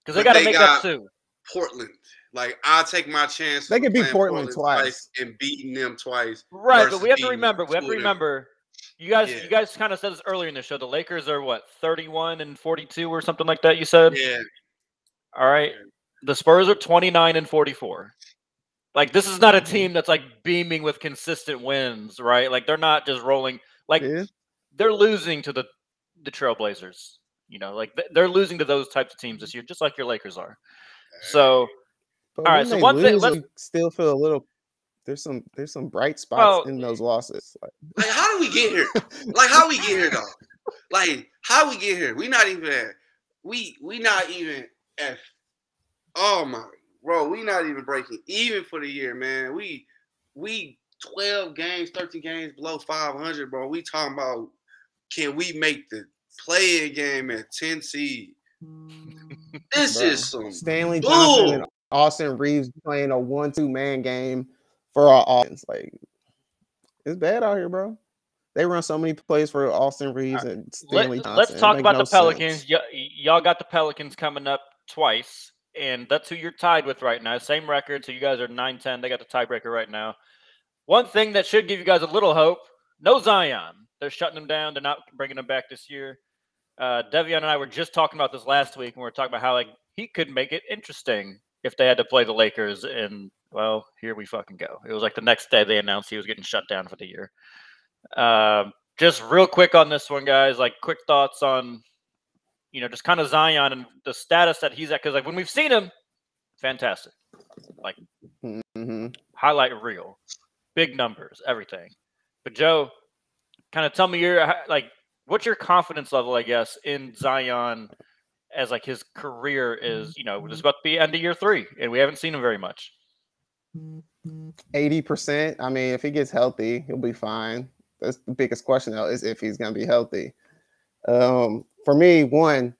Because they gotta they make got up two. Portland. Like, I'll take my chance. They could beat Portland, Portland twice. twice and beating them twice. Right, but we have to remember, we have to remember you guys yeah. you guys kind of said this earlier in the show. The Lakers are what, thirty-one and forty-two or something like that, you said? Yeah. All right. The Spurs are twenty-nine and forty-four. Like, this is not a team that's like beaming with consistent wins, right? Like, they're not just rolling like yeah. they're losing to the The Trailblazers, you know, like they're losing to those types of teams this year, just like your Lakers are. So, but all right. So one thing, let's still feel a little. There's some there's some bright spots oh, in those losses. Like, like how do we get here? Like how we get here though? Like how we get here? We not even at, we we not even at. Oh my bro, we not even breaking even for the year, man. We we twelve games, thirteen games below five hundred, bro. We talking about, can we make the play-in game at ten seed? This bro. is some Stanley boom. Johnson and Austin Reeves playing a one-two man game for our offense. Like, it's bad out here, bro. They run so many plays for Austin Reeves right. and Stanley Let, Johnson. Let's talk about no the Pelicans. Y- y'all got the Pelicans coming up twice, and that's who you're tied with right now. Same record, so you guys are nine ten. They got the tiebreaker right now. One thing that should give you guys a little hope, no Zion. They're shutting him down. They're not bringing him back this year. Uh, Devion and I were just talking about this last week, and we were talking about how like he could make it interesting if they had to play the Lakers. And, well, here we fucking go. It was like the next day they announced he was getting shut down for the year. Uh, just real quick on this one, guys, like quick thoughts on, you know, just kind of Zion and the status that he's at. Because, like, when we've seen him, fantastic. Like, mm-hmm. highlight reel. Big numbers, everything. But, Joe, kind of tell me your, like, what's your confidence level, I guess, in Zion as, like, his career is, you know, it's about to be end of year three, and we haven't seen him very much. eighty percent. I mean, if he gets healthy, he'll be fine. That's the biggest question, though, is if he's going to be healthy. Um, for me, one,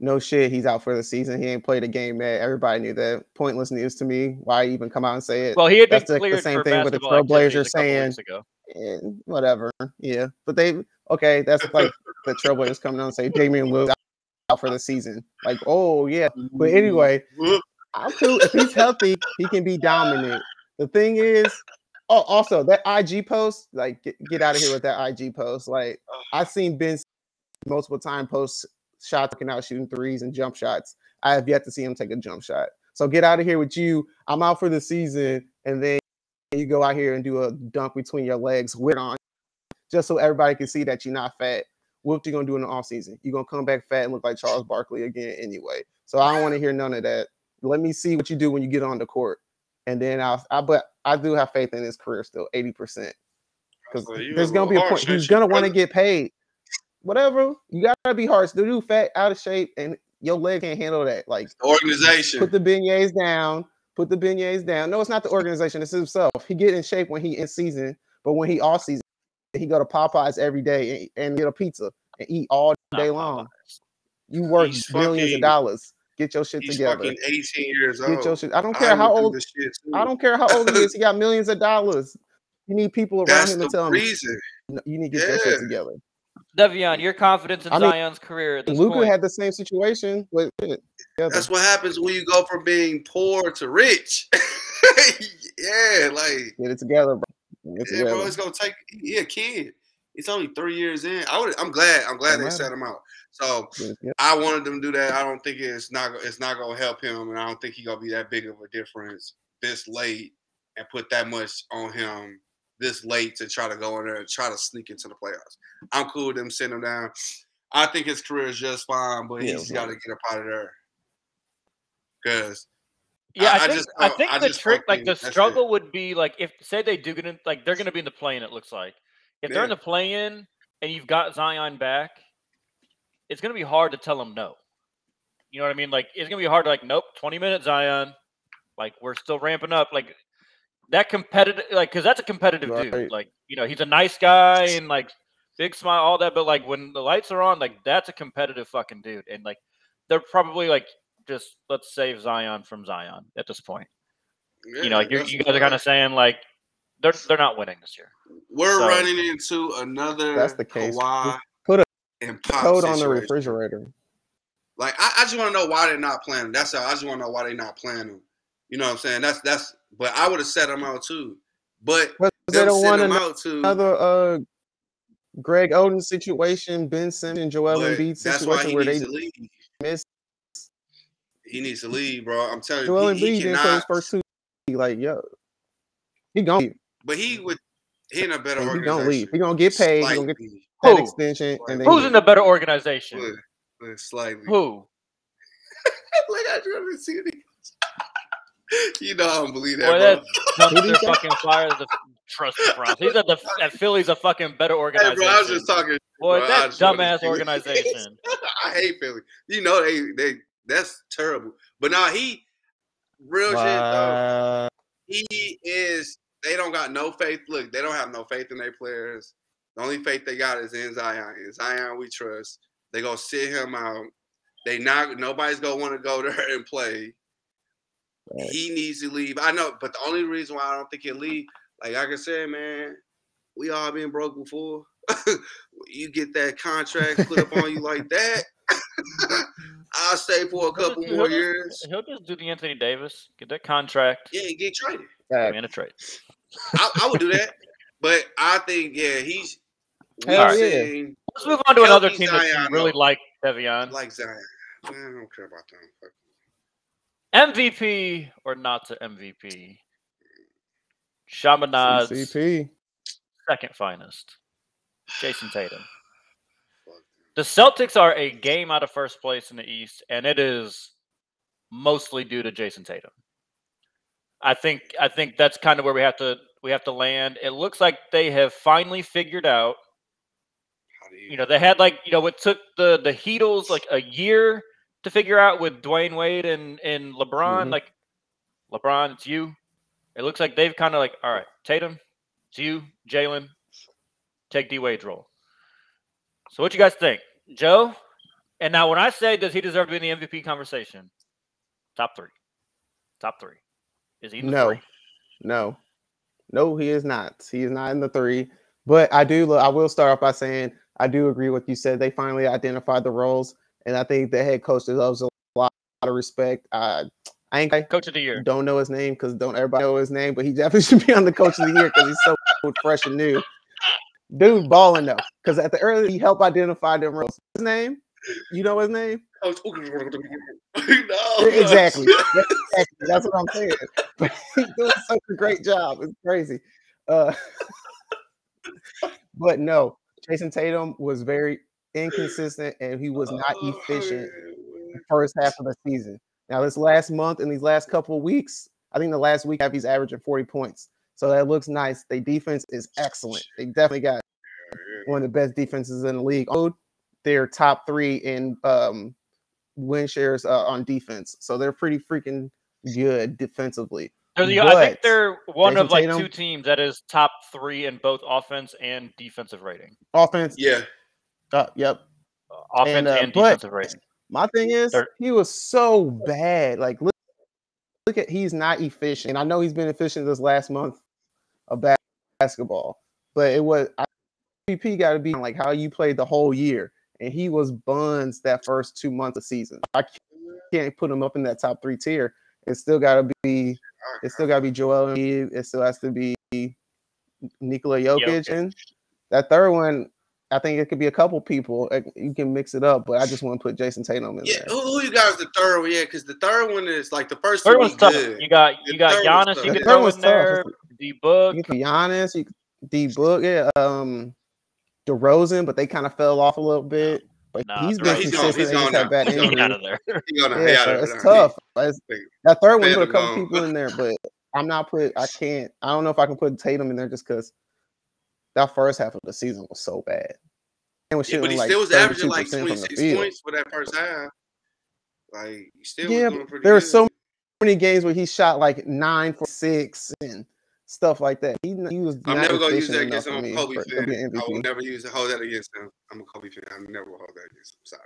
no shit, he's out for the season. He ain't played a game yet. Everybody knew that. Pointless news to me. Why even come out and say it? Well, he had been cleared for basketball. That's the same thing with the Trailblazers saying, yeah, whatever. Yeah, but they okay. That's like the Trailblazers coming out and say Damian Lillard out for the season. Like, oh yeah. But anyway, I'm too. If he's healthy, he can be dominant. The thing is, oh, also that I G post. Like, get, get out of here with that I G post. Like, I've seen Ben multiple time posts. Shots working out, shooting threes and jump shots. I have yet to see him take a jump shot. So get out of here with you. I'm out for the season, and then you go out here and do a dunk between your legs, with on, just so everybody can see that you're not fat. What you gonna do in the offseason? You're gonna come back fat and look like Charles Barkley again anyway. So I don't want to hear none of that. Let me see what you do when you get on the court, and then I'll. I but I do have faith in his career still, eighty percent, because there's gonna be a point he's gonna want to get paid. Whatever, you gotta be harsh. The dude fat, out of shape, and your leg can't handle that. Like, organization, put the beignets down. Put the beignets down. No, it's not the organization. It's himself. He get in shape when he in season, but when he off season, he go to Popeyes every day and, and get a pizza and eat all day long. You work he's billions fucking, of dollars. Get your shit he's together. Fucking eighteen years old. Get your shit. I don't care I how old. I don't care how old he is. He got millions of dollars. You need people around That's him to tell reason. him. You need to get yeah. your shit together. Devion, your confidence in I mean, Zion's career at this Luka point. Had the same situation. With That's what happens when you go from being poor to rich. yeah, like get it together, bro. Get it yeah, together. Bro, it's gonna take. Yeah, kid. It's only three years in. I would. I'm glad. I'm glad I'm they set him out. So yeah. I wanted them to do that. I don't think it's not. It's not gonna help him, and I don't think he's gonna be that big of a difference this late and put that much on him. This late to try to go in there and try to sneak into the playoffs. I'm cool with them sitting him down. I think his career is just fine, but yeah, he's got to get up out of there. Because yeah, I, I think I, just, I think I the trick, like the struggle, it. would be like if say they do get in, like they're going to be in the play-in. It looks like if yeah. they're in the play-in and you've got Zion back, it's going to be hard to tell them no. You know what I mean? Like it's going to be hard to like, nope, twenty minutes Zion. Like we're still ramping up. Like. That competitive, like, because that's a competitive right. dude. Like, you know, he's a nice guy and, like, big smile, all that. But, like, when the lights are on, like, that's a competitive fucking dude. And, like, they're probably, like, just let's save Zion from Zion at this point. Yeah, you know, like, you guys right. are kind of saying, like, they're they're not winning this year. We're so, running into another that's the case. Kawhi Put a and Pop code situation. On the refrigerator. Like, I, I just want to know why they're not playing him. That's how I just want to know why they're not playing him. You know what I'm saying? That's that's. But I would have set him out too. But they don't want him another, out too. Another uh, Greg Oden situation, Ben Simmons and Joel Embiid situation where they miss. He needs to leave, bro. I'm telling you, Joel Embiid didn't play his first two. Like yo, he gone. But he would. He in a better and organization. He gonna leave. He gonna get paid. Slightly. He gonna get that Who? extension. Slightly. And then who's in a better organization? But, but slightly. Who? Like I really see it. You know I don't believe that, Boy, bro. That dumpster fucking Flyers, the trust the Browns. He's at the that Philly's a fucking better organization. Hey, bro, I was just talking. Boy, bro, that dumbass organization. I hate Philly. You know they they that's terrible. But now nah, he real shit uh, though. He is they don't got no faith. Look, they don't have no faith in their players. The only faith they got is in Zion. In Zion, we trust. They gonna sit him out. They not nobody's gonna want to go there and play. Right. He needs to leave. I know, but the only reason why I don't think he'll leave, like I can say, man, we all been broke before. You get that contract put up on you like that. I'll stay for a couple he'll more just, years. He'll just do the Anthony Davis, get that contract. Yeah, get traded. Right. Man, a trade. I, I would do that, but I think yeah, he's. Hell right. yeah. Let's move on to another team Zion, that you really no. like, Devion. Like Zion. Man, I don't care about them. M V P or not to M V P? Shamanaz. C P. Second finest. Jason Tatum. The Celtics are a game out of first place in the East, and it is mostly due to Jason Tatum. I think I think that's kind of where we have to we have to land. It looks like they have finally figured out. You know, they had like, you know, it took the the Heatles like a year to figure out with Dwayne Wade and, and LeBron. Mm-hmm. Like, LeBron, it's you. It looks like they've kind of like, all right, Tatum, it's you, Jalen, take D Wade's role. So what you guys think? Joe? And now when I say does he deserve to be in the M V P conversation, top three. Top three. Is he in the no. three? No. No, he is not. He is not in the three. But I do I will start off by saying I do agree with what you said. They finally identified the roles. And I think the head coach deserves a lot of respect. Uh, I ain't coach of the year. Don't know his name because don't everybody know his name, but he definitely should be on the coach of the year because he's so fresh and new. Dude, balling though, because at the early he helped identify them roles. His name, you know his name. no, exactly. That's, exactly. That's what I'm saying. But he's doing such a great job. It's crazy. Uh, but no, Jason Tatum was very inconsistent and he was not efficient in the first half of the season. Now, this last month and these last couple of weeks, I think the last week he's averaging forty points. So that looks nice. Their defense is excellent. They definitely got one of the best defenses in the league. They're top three in um, win shares uh, on defense. So they're pretty freaking good defensively. The, I think they're one Jason of like Tatum, two teams that is top three in both offense and defensive rating. Offense. Yeah. Uh, yep. Uh, offense and, uh, and defensive rating. My thing is, he was so bad. Like, look, look at he's not efficient. And I know he's been efficient this last month of basketball, but it was M V P got to be like how you played the whole year, and he was buns that first two months of season. I can't put him up in that top three tier. It still got to be, it still got to be Joel Embiid. It still has to be Nikola Jokic, and that third one. I think it could be a couple people. You can mix it up, but I just want to put Jason Tatum in yeah, there. Who you got is the third one? Yeah, because the third one is like the first third one's tough. Good. You got you the got Giannis. You can throw in there. D Book. Giannis. You D Book. Yeah. Um, DeRozan, but they kind of fell off a little bit. But nah, he's been right. consistent. He's gone, he's gone bad he's gone out of there. Yeah, so it's tough. It's, that third one put a couple people in there, but I'm not put. I can't. I don't know if I can put Tatum in there just because. That first half of the season was so bad. And was yeah, but he like still was averaging like twenty-six points for that first half. Like, he still yeah, was doing pretty there good. Were so many games where he shot like nine for six and stuff like that. He, he was I'm never going to use that against him. I'm a Kobe for, fan. I will never use hold that against him. I'm a Kobe fan. I never will hold that against him. Sorry.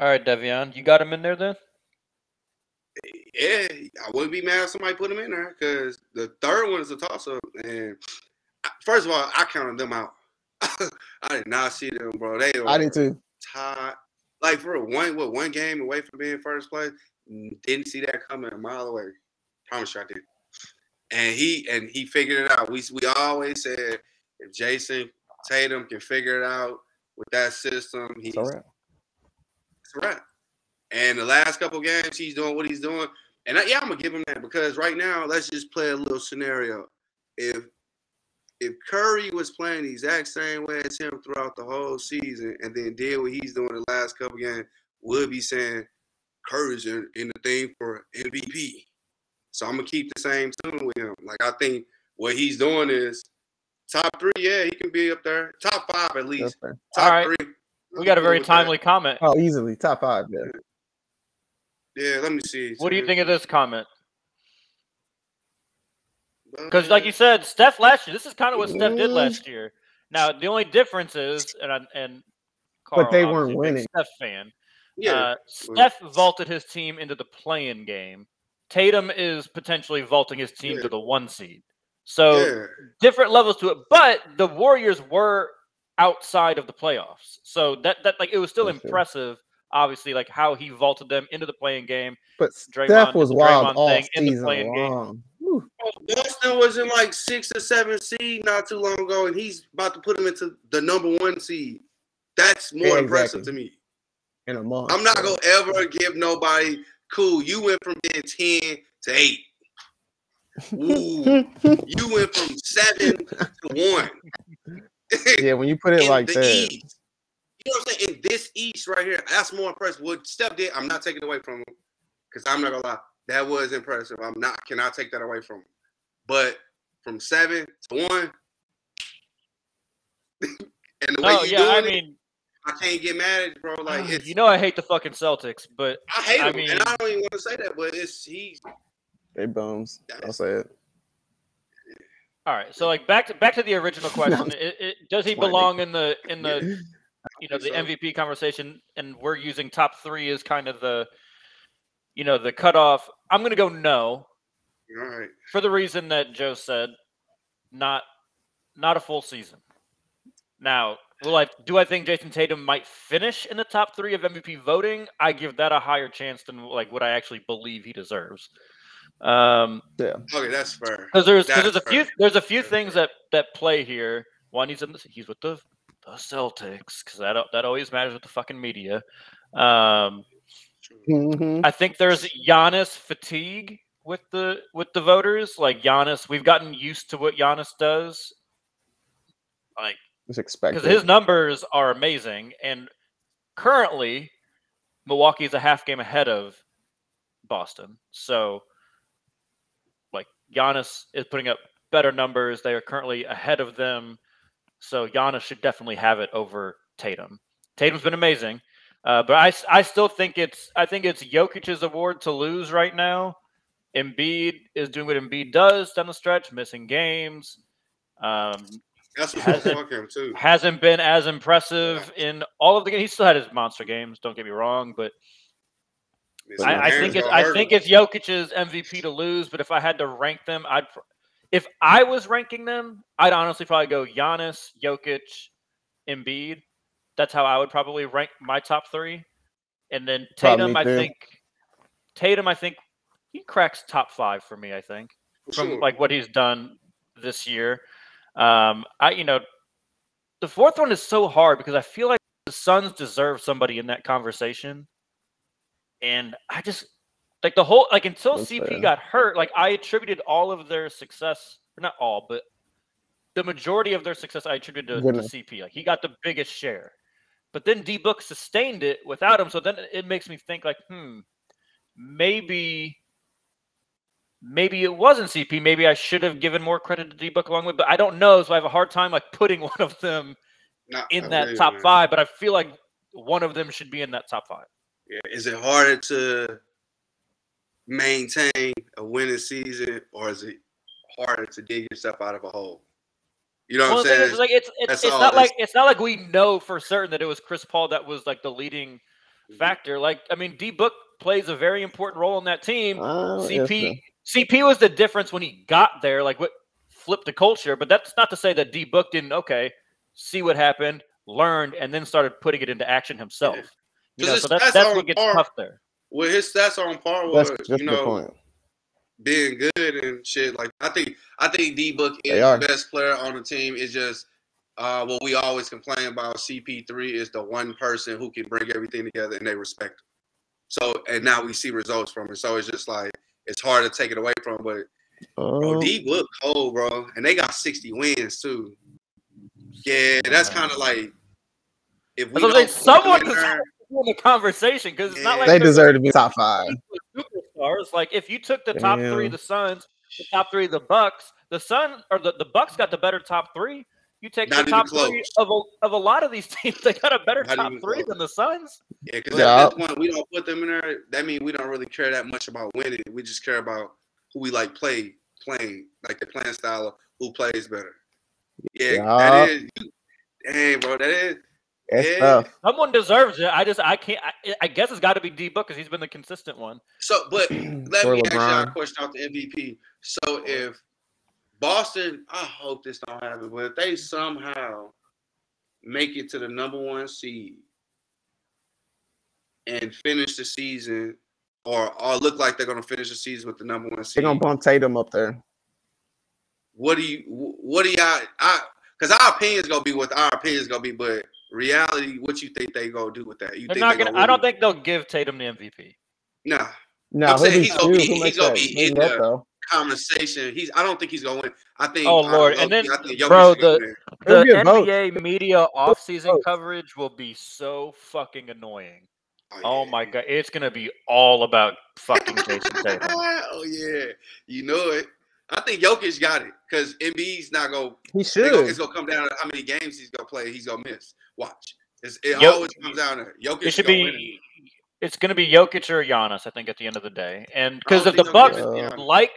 All right, Devion. You got him in there then? Yeah. I wouldn't be mad if somebody put him in there because the third one is a toss-up. And – first of all, I counted them out. I did not see them, bro. They were I did too. Tied. Like, for one what, one game away from being first place, didn't see that coming a mile away. Promise you I did. And he and he figured it out. We we always said if Jason Tatum can figure it out with that system, he's right. It's a wrap. And the last couple games, he's doing what he's doing. And I, yeah, I'm going to give him that because right now, let's just play a little scenario. If If Curry was playing the exact same way as him throughout the whole season and then did what he's doing the last couple games, we'll be saying Curry's in, in the thing for M V P. So I'm going to keep the same tune with him. Like, I think what he's doing is top three, yeah, he can be up there. Top five at least. Top All right. three. We got a very timely that. comment. Oh, easily. Top five, yeah. Yeah, let me see. What do you think of this comment? Because like you said, Steph last year, this is kind of what Steph did last year. Now, the only difference is, and I, and Carl, but they weren't winning. Steph fan. Yeah. Uh, Steph vaulted his team into the play-in game. Tatum is potentially vaulting his team yeah. to the one seed. So yeah. different levels to it. But the Warriors were outside of the playoffs. So that that like it was still That's impressive. True. Obviously, like how he vaulted them into the playing game. But Draymond, Steph was wild all season long. Boston was in like six or seven seed not too long ago, and he's about to put him into the number one seed. That's more exactly. impressive to me. In a month, I'm not gonna ever give nobody. Cool, you went from being ten to eight. Ooh, you went from seven to one. Yeah, when you put it in like that. East, you know what I'm saying? In this East right here, that's more impressive. What Steph did, I'm not taking it away from him because I'm not gonna lie, that was impressive. I'm not cannot take that away from him. But from seven to one, and the way oh, you yeah, doing I mean, it, I can't get mad at it, bro. Like it's, you know, I hate the fucking Celtics, but I hate them, I mean, and I don't even want to say that, but it's he. They bums. I'll say it. All right, so like back to back to the original question: no. it, it, does he belong in the in the? Yeah. You know, the M V P conversation, and we're using top three as kind of the, you know, the cutoff. I'm going to go no. All right. For the reason that Joe said, not not a full season. Now, will I, do I think Jason Tatum might finish in the top three of M V P voting? I give that a higher chance than, like, what I actually believe he deserves. Um, yeah. Okay, that's fair. Because there's, there's, a few, there's a few things that, that play here. One, he's, in the, he's with the... The Celtics, because that that always matters with the fucking media. Um, mm-hmm. I think there's Giannis fatigue with the with the voters. Like Giannis, we've gotten used to what Giannis does. Like it's expected because his numbers are amazing, and currently Milwaukee's a half game ahead of Boston. So, like Giannis is putting up better numbers. They are currently ahead of them. So Giannis should definitely have it over Tatum. Tatum's been amazing, uh, but I, I still think it's I think it's Jokic's award to lose right now. Embiid is doing what Embiid does down the stretch, missing games. Um, That's what hasn't, fuck him too. Hasn't been as impressive in all of the games. He still had his monster games. Don't get me wrong, but I, I think it's I think it's Jokic's M V P to lose. But if I had to rank them, I'd. If I was ranking them, I'd honestly probably go Giannis, Jokic, Embiid. That's how I would probably rank my top three. And then Tatum, I think Tatum, I think he cracks top five for me, I think. From like what he's done this year. Um, I you know the fourth one is so hard because I feel like the Suns deserve somebody in that conversation. And I just Like the whole, like until That's C P fair. got hurt, like I attributed all of their success, not all, but the majority of their success I attributed to, to C P. Like he got the biggest share, but then D Book sustained it without him. So then it makes me think, like, hmm, maybe, maybe it wasn't C P. Maybe I should have given more credit to D Book along with, but I don't know. So I have a hard time like putting one of them not, in that really top man. five. But I feel like one of them should be in that top five. Yeah, is it harder to maintain a winning season, or is it harder to dig yourself out of a hole? You know what well, I'm saying? It's like it's it's, it's not like it's not like we know for certain that it was Chris Paul that was like the leading mm-hmm. factor. Like I mean, D Book plays a very important role in that team. Uh, C P yes, C P was the difference when he got there. Like what flipped the culture, but that's not to say that D Book didn't okay see what happened, learned, and then started putting it into action himself. Yeah. You know, so that's that's what gets hard. tough there. Well, his stats are on par with, you know, being good and shit. Like I think, I think D Book is the best player on the team. It's just uh, what we always complain about. C P three is the one person who can bring everything together, and they respect him. So, and now we see results from it. So it's just like it's hard to take it away from. But oh. bro, D Book cold, bro, and they got sixty wins too. Yeah, that's kind of like if we don't someone. Learn, in the conversation because it's not like they deserve to be top five superstars. Like if you took the top Damn. three, the Suns, the top three, the Bucks, the Sun or the, the Bucks got the better top three. You take not the top three of a, of a lot of these teams, they got a better not top three close. than the Suns. Yeah, because yeah. at that point we don't put them in there. That means we don't really care that much about winning. We just care about who we like play playing, like the playing style of who plays better. Yeah, yeah. That is. Dang, bro, that is. It's tough. Someone deserves it. I just, I can't. I, I guess it's got to be D Book because he's been the consistent one. So, but let me LeBron. ask y'all a question off the M V P. So, if Boston, I hope this don't happen, but if they somehow make it to the number one seed and finish the season, or, or look like they're going to finish the season with the number one seed, they're going to bump Tatum up there. What do you? What do y'all? I because our opinion's going to be what our opinion's going to be, but. Reality, what you think they gonna do with that? You they're think not gonna, gonna I don't think they'll give Tatum the M V P. Nah. No, I'm saying he's gonna be, he's gonna be in the conversation. He's I don't think he's gonna win. I think oh Lord, and then bro, the, the N B A media offseason coverage will be so fucking annoying. Oh, yeah. Oh my god, it's gonna be all about fucking Jason Tatum. Oh yeah, you know it. I think Jokic got it because Embiid's not gonna. He should. Gonna, it's gonna come down to how many games he's gonna play. He's gonna miss. Watch. It's, it Yo- always comes down to Jokic. It should be. Win. It's gonna be Jokic or Giannis. I think at the end of the day, and because if the Bucks like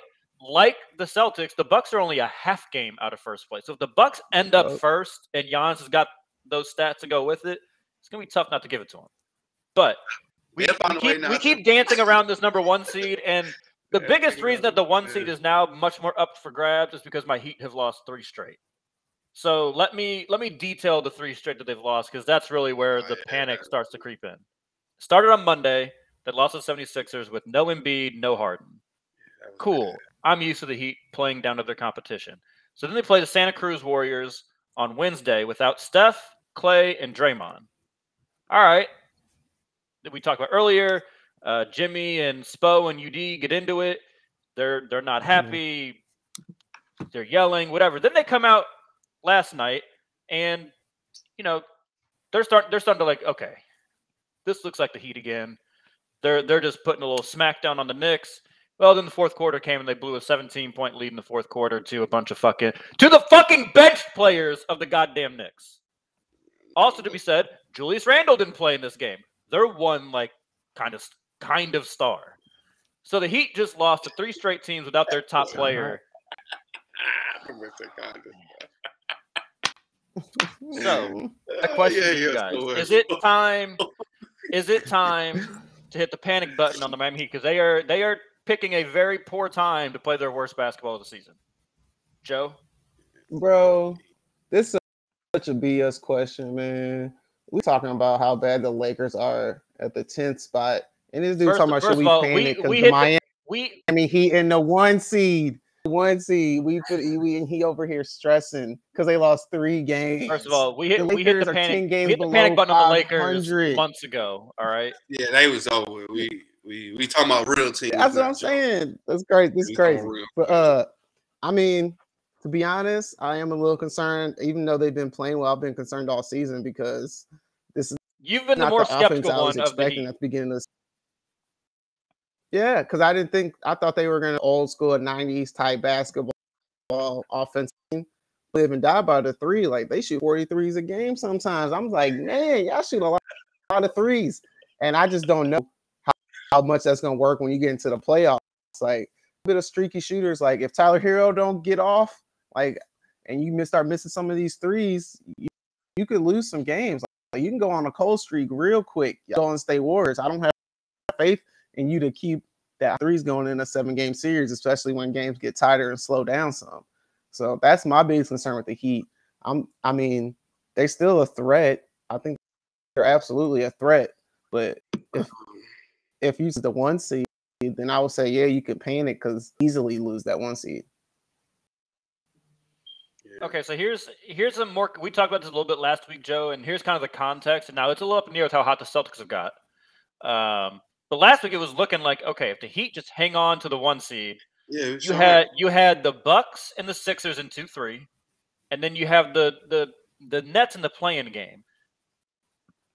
like the Celtics, the Bucks are only a half game out of first place. So if the Bucks end up first, and Giannis has got those stats to go with it, it's gonna be tough not to give it to him. But we, we, keep, we keep dancing around this number one seed and. The biggest reason that the one seed is now much more up for grabs is because my Heat have lost three straight. So let me let me detail the three straight that they've lost because that's really where the panic starts to creep in. Started on Monday, they lost to the seventy-sixers with no Embiid, no Harden. Cool. I'm used to the Heat playing down to their competition. So then they play the Santa Cruz Warriors on Wednesday without Steph, Clay, and Draymond. All right. We talked about earlier. Uh, Jimmy and Spo and U D get into it. They're they're not happy. They're yelling, whatever. Then they come out last night, and you know they're starting they're starting to like, okay, this looks like the Heat again. They're they're just putting a little smackdown on the Knicks. Well, then the fourth quarter came and they blew a seventeen point lead in the fourth quarter to a bunch of fucking to the fucking bench players of the goddamn Knicks. Also to be said, Julius Randle didn't play in this game. They're one like kind of. kind of star. So the Heat just lost to three straight teams without their top player. So the question to you guys, is it time is it time to hit the panic button on the Miami Heat? Because they are they are picking a very poor time to play their worst basketball of the season. Joe? Bro, this is such a B S question, man. We're talking about how bad the Lakers are at the tenth spot. And this dude first, talking about should we all, panic because the Miami, we, Miami Heat in the one seed, one seed. We put Ewe and he over here stressing because they lost three games. First of all, we hit the we hit the panic, we hit the panic button on the Lakers months ago. All right. Yeah, they was over. We we we talking about real team. That's what I'm saying. That's great. This is crazy. But uh, I mean, to be honest, I am a little concerned. Even though they've been playing well, I've been concerned all season because this is you've been not the more the skeptical I was one expecting of the at the beginning of this. Yeah, because I didn't think I thought they were going to old school nineties type basketball offense, live and die by the three. Like they shoot forty-threes a game sometimes. I'm like, man, y'all shoot a lot, a lot of threes, and I just don't know how, how much that's going to work when you get into the playoffs. Like a bit of streaky shooters. Like if Tyler Hero don't get off, like and you start missing some of these threes, you, you could lose some games. Like, you can go on a cold streak real quick. Y'all don't stay Warriors. I don't have faith. And you to keep that threes going in a seven-game series, especially when games get tighter and slow down some. So that's my biggest concern with the Heat. I'm, I mean, they're still a threat. I think they're absolutely a threat. But if if you use the one seed, then I would say, yeah, you could panic because easily lose that one seed. Okay, so here's here's some more. We talked about this a little bit last week, Joe, and here's kind of the context. And now it's a little up in the air with how hot the Celtics have got. Um, But last week it was looking like, okay, if the Heat just hang on to the one seed, yeah, you sorry. had you had the Bucks and the Sixers in two three, and then you have the the the Nets in the play-in game.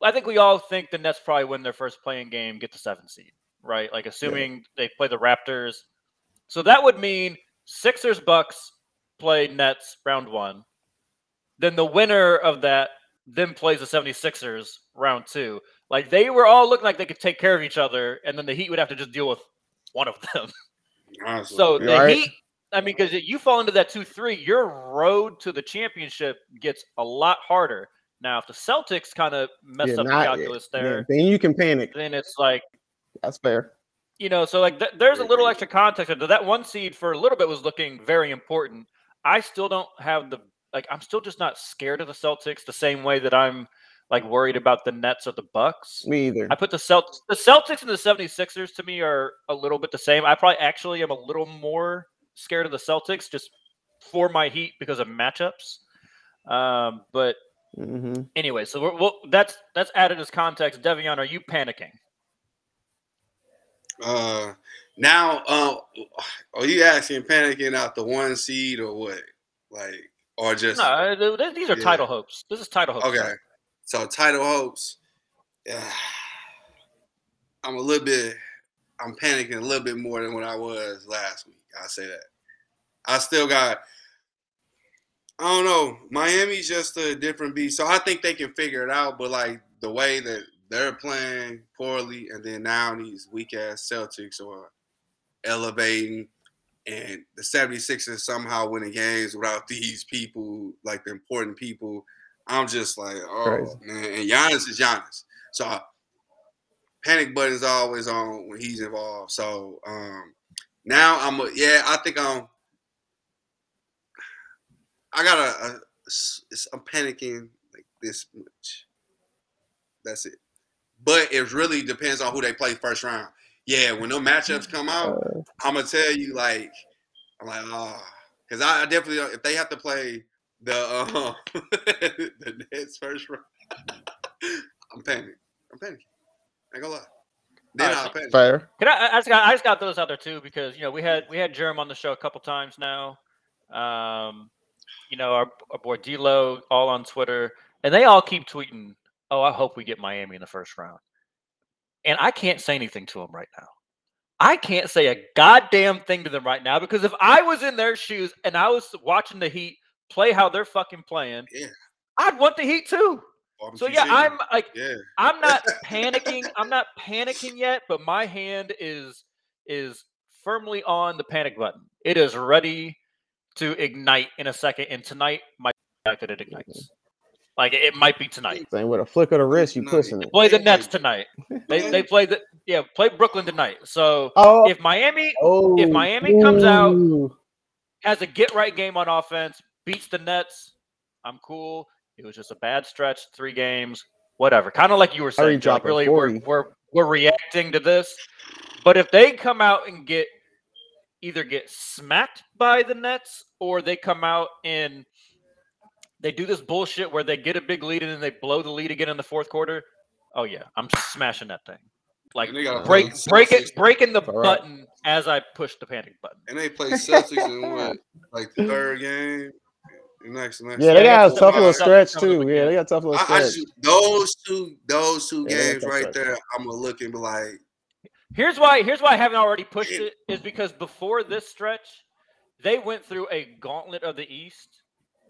I think we all think the Nets probably win their first play-in game, get the seven seed, right? Like assuming yeah. they play the Raptors. So that would mean Sixers, Bucks play Nets round one. Then the winner of that then plays the seventy-sixers round two. Like, they were all looking like they could take care of each other, and then the Heat would have to just deal with one of them. Awesome. So the right. Heat I mean, because you fall into that two three, your road to the championship gets a lot harder. Now, if the Celtics kind of mess yeah, up not, the calculus yeah, there, yeah, then you can panic. Then it's like – That's fair. You know, so, like, th- there's a little extra context. That one seed for a little bit was looking very important. I still don't have the – like, I'm still just not scared of the Celtics the same way that I'm, like, worried about the Nets or the Bucks. Me either. I put the Celtics – the Celtics and the 76ers, to me, are a little bit the same. I probably actually am a little more scared of the Celtics just for my Heat because of matchups. Um, but – Mm-hmm. Anyway, so we're, well, that's that's added as context. Devion, are you panicking? Uh, now, uh, are you asking panicking out the one seed or what? Like, or just no? These are yeah. title hopes. This is title hopes. Okay, right? So title hopes. Yeah, I'm a little bit. I'm panicking a little bit more than what I was last week. I'll say that. I still got. I don't know. Miami's just a different beast. So I think they can figure it out. But, like, the way that they're playing poorly and then now these weak-ass Celtics are elevating and the 76ers somehow winning games without these people, like the important people, I'm just like, oh, Crazy. man. And Giannis is Giannis. So I, panic button's always on when he's involved. So um, now I'm – yeah, I think I'm – I got a, a – I'm panicking like this much. That's it. But it really depends on who they play first round. Yeah, when those matchups come out, I'm going to tell you, like – I'm like, ah. Oh. Because I, I definitely – if they have to play the um, the Nets first round, I'm panicking. I'm panicking. I ain't going to lie. Then right, I'll panic. Fair. Can I, I, just got, I just got those out there too because, you know, we had we had Jerm on the show a couple times now. Um You know, our, our boy D-Lo, all on Twitter, and they all keep tweeting, oh, I hope we get Miami in the first round. And I can't say anything to them right now. I can't say a goddamn thing to them right now because if I was in their shoes and I was watching the Heat play how they're fucking playing, yeah. I'd want the Heat too. Well, I'm so, yeah, I'm like, yeah. I'm not panicking. I'm not panicking yet, but my hand is is firmly on the panic button. It is ready to ignite in a second, and tonight might be that it ignites. Like it might be tonight. Same with a flick of the wrist, you pushing it. Play the Nets tonight. They they play the yeah play Brooklyn tonight. So oh. if Miami oh. if Miami comes out has a get right game on offense, beats the Nets, I'm cool. It was just a bad stretch, three games, whatever. Kind of like you were saying, like really we're, we're we're reacting to this. But if they come out and get either get smacked by the Nets or they come out and they do this bullshit where they get a big lead and then they blow the lead again in the fourth quarter. Oh yeah, I'm smashing that thing. Like break, break it, breaking the right. button as I push the panic button. And they play Celtics in what, like the third game. The next, the next yeah, game. They got a tough little stretch too. Yeah, they got a tough little stretch. I, I shoot those two, those two yeah, games right there. I'm gonna look and be like. Here's why here's why I haven't already pushed it is because before this stretch, they went through a gauntlet of the East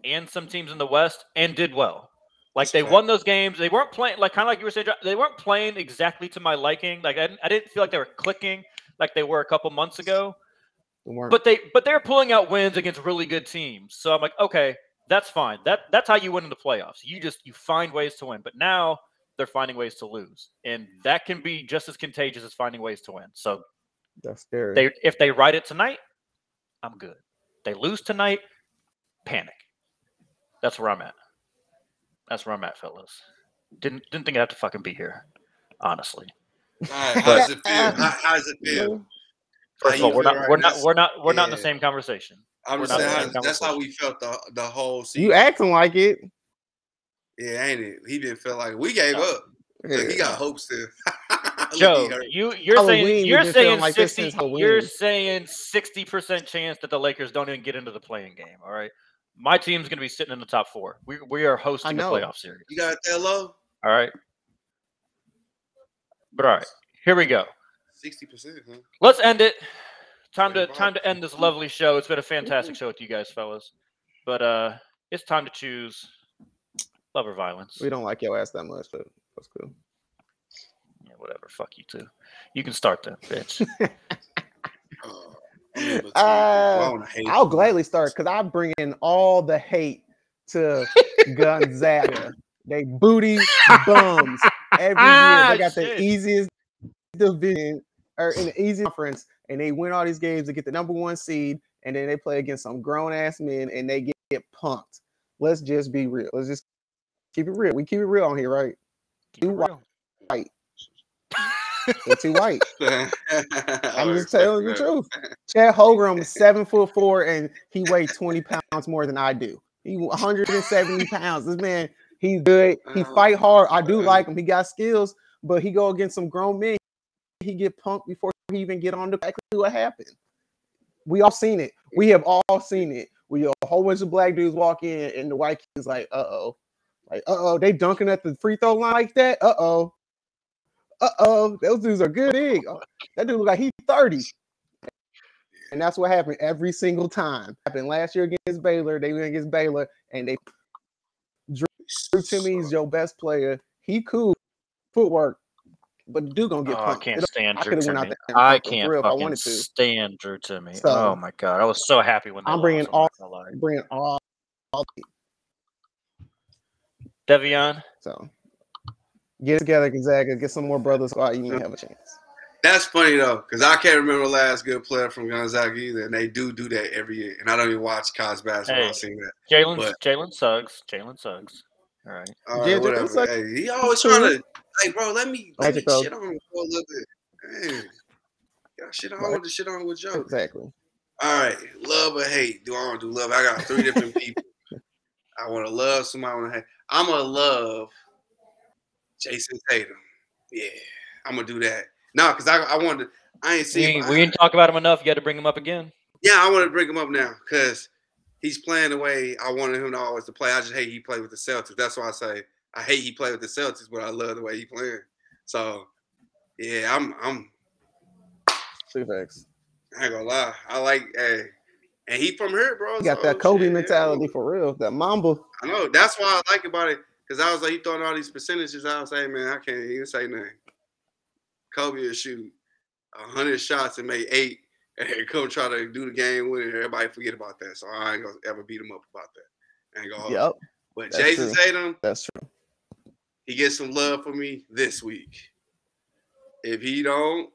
and some teams in the West and did well. Like they won those games. They weren't playing like kind of like you were saying, they weren't playing exactly to my liking. Like I didn't, I didn't feel like they were clicking like they were a couple months ago. But they but they were pulling out wins against really good teams. So I'm like, okay, that's fine. That that's how you win in the playoffs. You just you find ways to win. But now they're finding ways to lose, and that can be just as contagious as finding ways to win. So that's scary. They, if they ride it tonight, I'm good. They lose tonight, panic. That's where I'm at. That's where I'm at, fellas. Didn't didn't think I'd have to fucking be here, honestly. All right, how does it feel? How, how does it feel? First of all, we're not right? we're not we're not we're yeah. not in the same conversation. I'm just saying that's how we felt the the whole season. You acting like it. Yeah, ain't it? He didn't feel like it. We gave no. up. Yeah. Like he got hopes to. Joe, you you're Halloween, saying you're saying like sixty. You're saying sixty percent chance that the Lakers don't even get into the play-in game. All right, my team's gonna be sitting in the top four. We we are hosting the playoff series. You got that low. All right, but all right, here we go. Sixty percent. Huh? Let's end it. Time to time to end this lovely show. It's been a fantastic show with you guys, fellas. But uh, it's time to choose. Love or violence. We don't like your ass that much, but that's cool. Yeah, whatever. Fuck you too. You can start that, bitch. Uh, I'll, I'll gladly start because I bring in all the hate to Gonzaga. They booty bums every ah, year. They got shit. The easiest division or in the easiest conference, and they win all these games to get the number one seed, and then they play against some grown ass men and they get, get punked. Let's just be real. Let's just keep it real. We keep it real on here, right? Keep too white. white. They're too white. I'm just telling you the truth. Chad Holmgren was seven foot four and he weighed twenty pounds more than I do. He one hundred seventy pounds. This man, he's good. He fight hard. I do like him. He got skills, but he go against some grown men. He get punked before he even get on to exactly what happened. We all seen it. We have all seen it. We a whole bunch of black dudes walk in and the white kid's like, uh oh, like uh oh, they dunking at the free throw line like that. Uh oh. Uh-oh, those dudes are good egg. That dude look like he's thirty. And that's what happened every single time. Happened last year against Baylor. They went against Baylor, and they Drew, Drew Timmy's your best player. He cool. Footwork. But the dude going to get oh, punked. I can't stand Drew Timmy. I can't fucking stand Drew Timmy. So, oh, my God. I was so happy when they I'm bringing all – bringing all, all – Devion? So – get together, Gonzaga. Get some more brothers. So you may have a chance. That's funny though, because I can't remember the last good player from Gonzaga either, and they do do that every year. And I don't even watch college basketball. Hey, I've seen that. Jalen, Jalen Suggs, Jalen Suggs. All right, all right, Jalen, whatever. Suggs. Hey, he always trying to, like, bro. Let me, let me shit on him for a little bit. Hey, y'all shit on right. the shit on with Joe. Exactly. All right, love or hate? Do I want to do love? I got three different people. I want to love somebody. I want to hate. I'm gonna love Jason Tatum. Yeah, I'm going to do that. No, because I I wanted to – I ain't seen – We didn't talk about him enough. You got to bring him up again. Yeah, I want to bring him up now because he's playing the way I wanted him to always to play. I just hate he played with the Celtics. That's why I say I hate he played with the Celtics, but I love the way he playing. So, yeah, I'm – I'm. Two facts. I ain't going to lie. I like hey, – and he from here, bro. You got so, that Kobe yeah, mentality for real, that Mamba. I know. That's why I like about it. Because I was like, he throwing all these percentages. I was like, man, I can't even say nothing. Kobe would shoot one hundred shots and make eight and come try to do the game with it. Everybody forget about that. So I ain't going to ever beat him up about that. I ain't going to hold him. But that's Jason true. Tatum, that's true. He gets some love for me this week. If he don't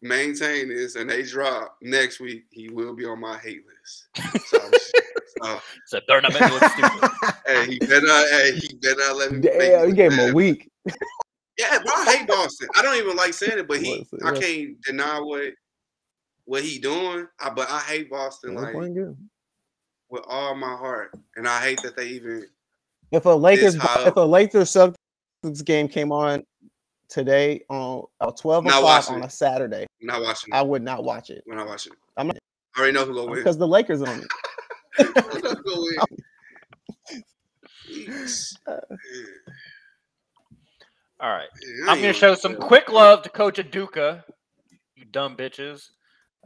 maintain this and they drop next week, he will be on my hate list. So I'm just, Uh, so they're not making it stupid. Hey, he better not, hey, he better not let me. Damn, he gave him a week. Yeah, bro, I hate Boston. I don't even like saying it, but he, I can't deny what what he doing. I, but I hate Boston like with all my heart, and I hate that they even. If a Lakers, if a Lakers Celtics game came on today on twelve o'clock on a Saturday, I'm not watching it. I would not watch it. We're not watching it. I'm not. I already know who's gonna win because the Lakers are on it. All right, I'm gonna show some quick love to Coach Aduka, you dumb bitches.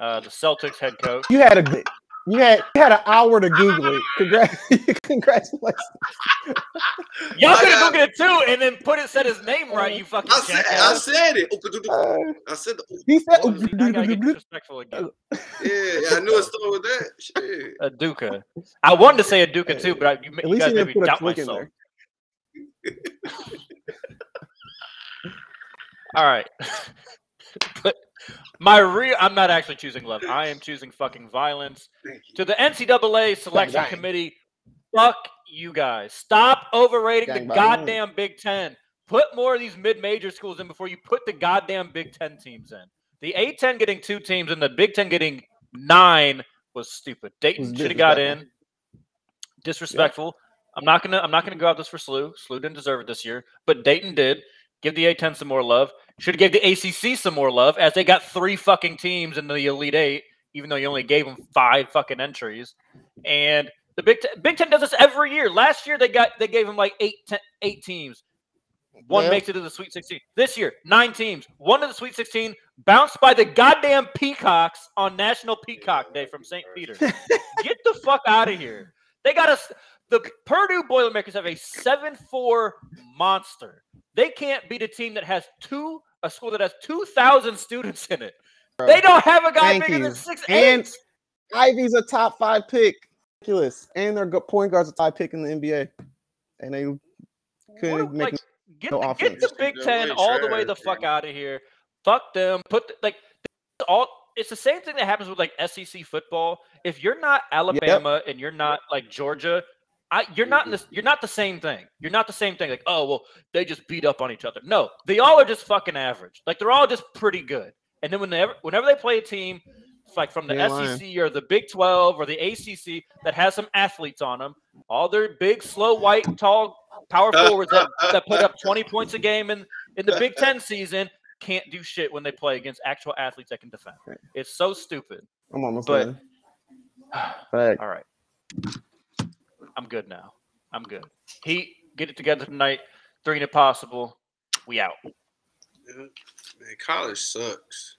Uh, the Celtics head coach. You had a you had you had an hour to Google it. Congrats, congratulations. Y'all could have Googled it too, and then put it said his name right. You fucking. I said, I said it. Uh, I said. The, he said. Oh, he now get disrespectful again. Yeah, I knew it started with that. Shit. Aduka. I wanted to say Aduka too, but I, you, you guys made me doubt myself. All right, but my real, I'm not actually choosing love. I am choosing fucking violence. To the N C double A selection committee, fuck you guys. Stop overrating Dang the goddamn man. Big Ten. Put more of these mid-major schools in before you put the goddamn Big Ten teams in. The A ten getting two teams and the Big Ten getting nine was stupid. Dayton should have got in. Disrespectful. Yeah. I'm not gonna. I'm not gonna go out this for S L U. S L U didn't deserve it this year, but Dayton did. Give the A ten some more love. Should have gave the A C C some more love, as they got three fucking teams in the Elite Eight, even though you only gave them five fucking entries. And the Big Ten, Big Ten does this every year. Last year they got they gave them like eight ten, eight teams. One yeah. makes it to the Sweet sixteen. This year, nine teams. One to the Sweet sixteen, bounced by the goddamn Peacocks on National Peacock Day from Saint Peter. Get the fuck out of here. They got us. The Purdue Boilermakers have a seven four monster. They can't beat a team that has two, a school that has two thousand students in it. They don't have a guy Thank bigger you. than six and eight. Ivy's a top five pick. Ridiculous. And their point guard's a top pick in the N B A. And they couldn't what, make like, get no the, offense. Get the Big Ten all the way the fuck out of here. Fuck them. Put the, like all. It's the same thing that happens with like S E C football. If you're not Alabama yep. and you're not like Georgia, I, you're not in this, you're not the same thing. You're not the same thing. Like, oh well, they just beat up on each other. No, they all are just fucking average. Like they're all just pretty good. And then whenever whenever they play a team like from the S E C or the Big twelve or the A C C that has some athletes on them, all their big, slow, white, tall, power forwards that, that put up twenty points a game in, in the Big Ten season can't do shit when they play against actual athletes that can defend. It's so stupid. I'm almost but, there. All right. I'm good now. I'm good. Heat, get it together tonight. Three and a possible. We out. Man, college sucks.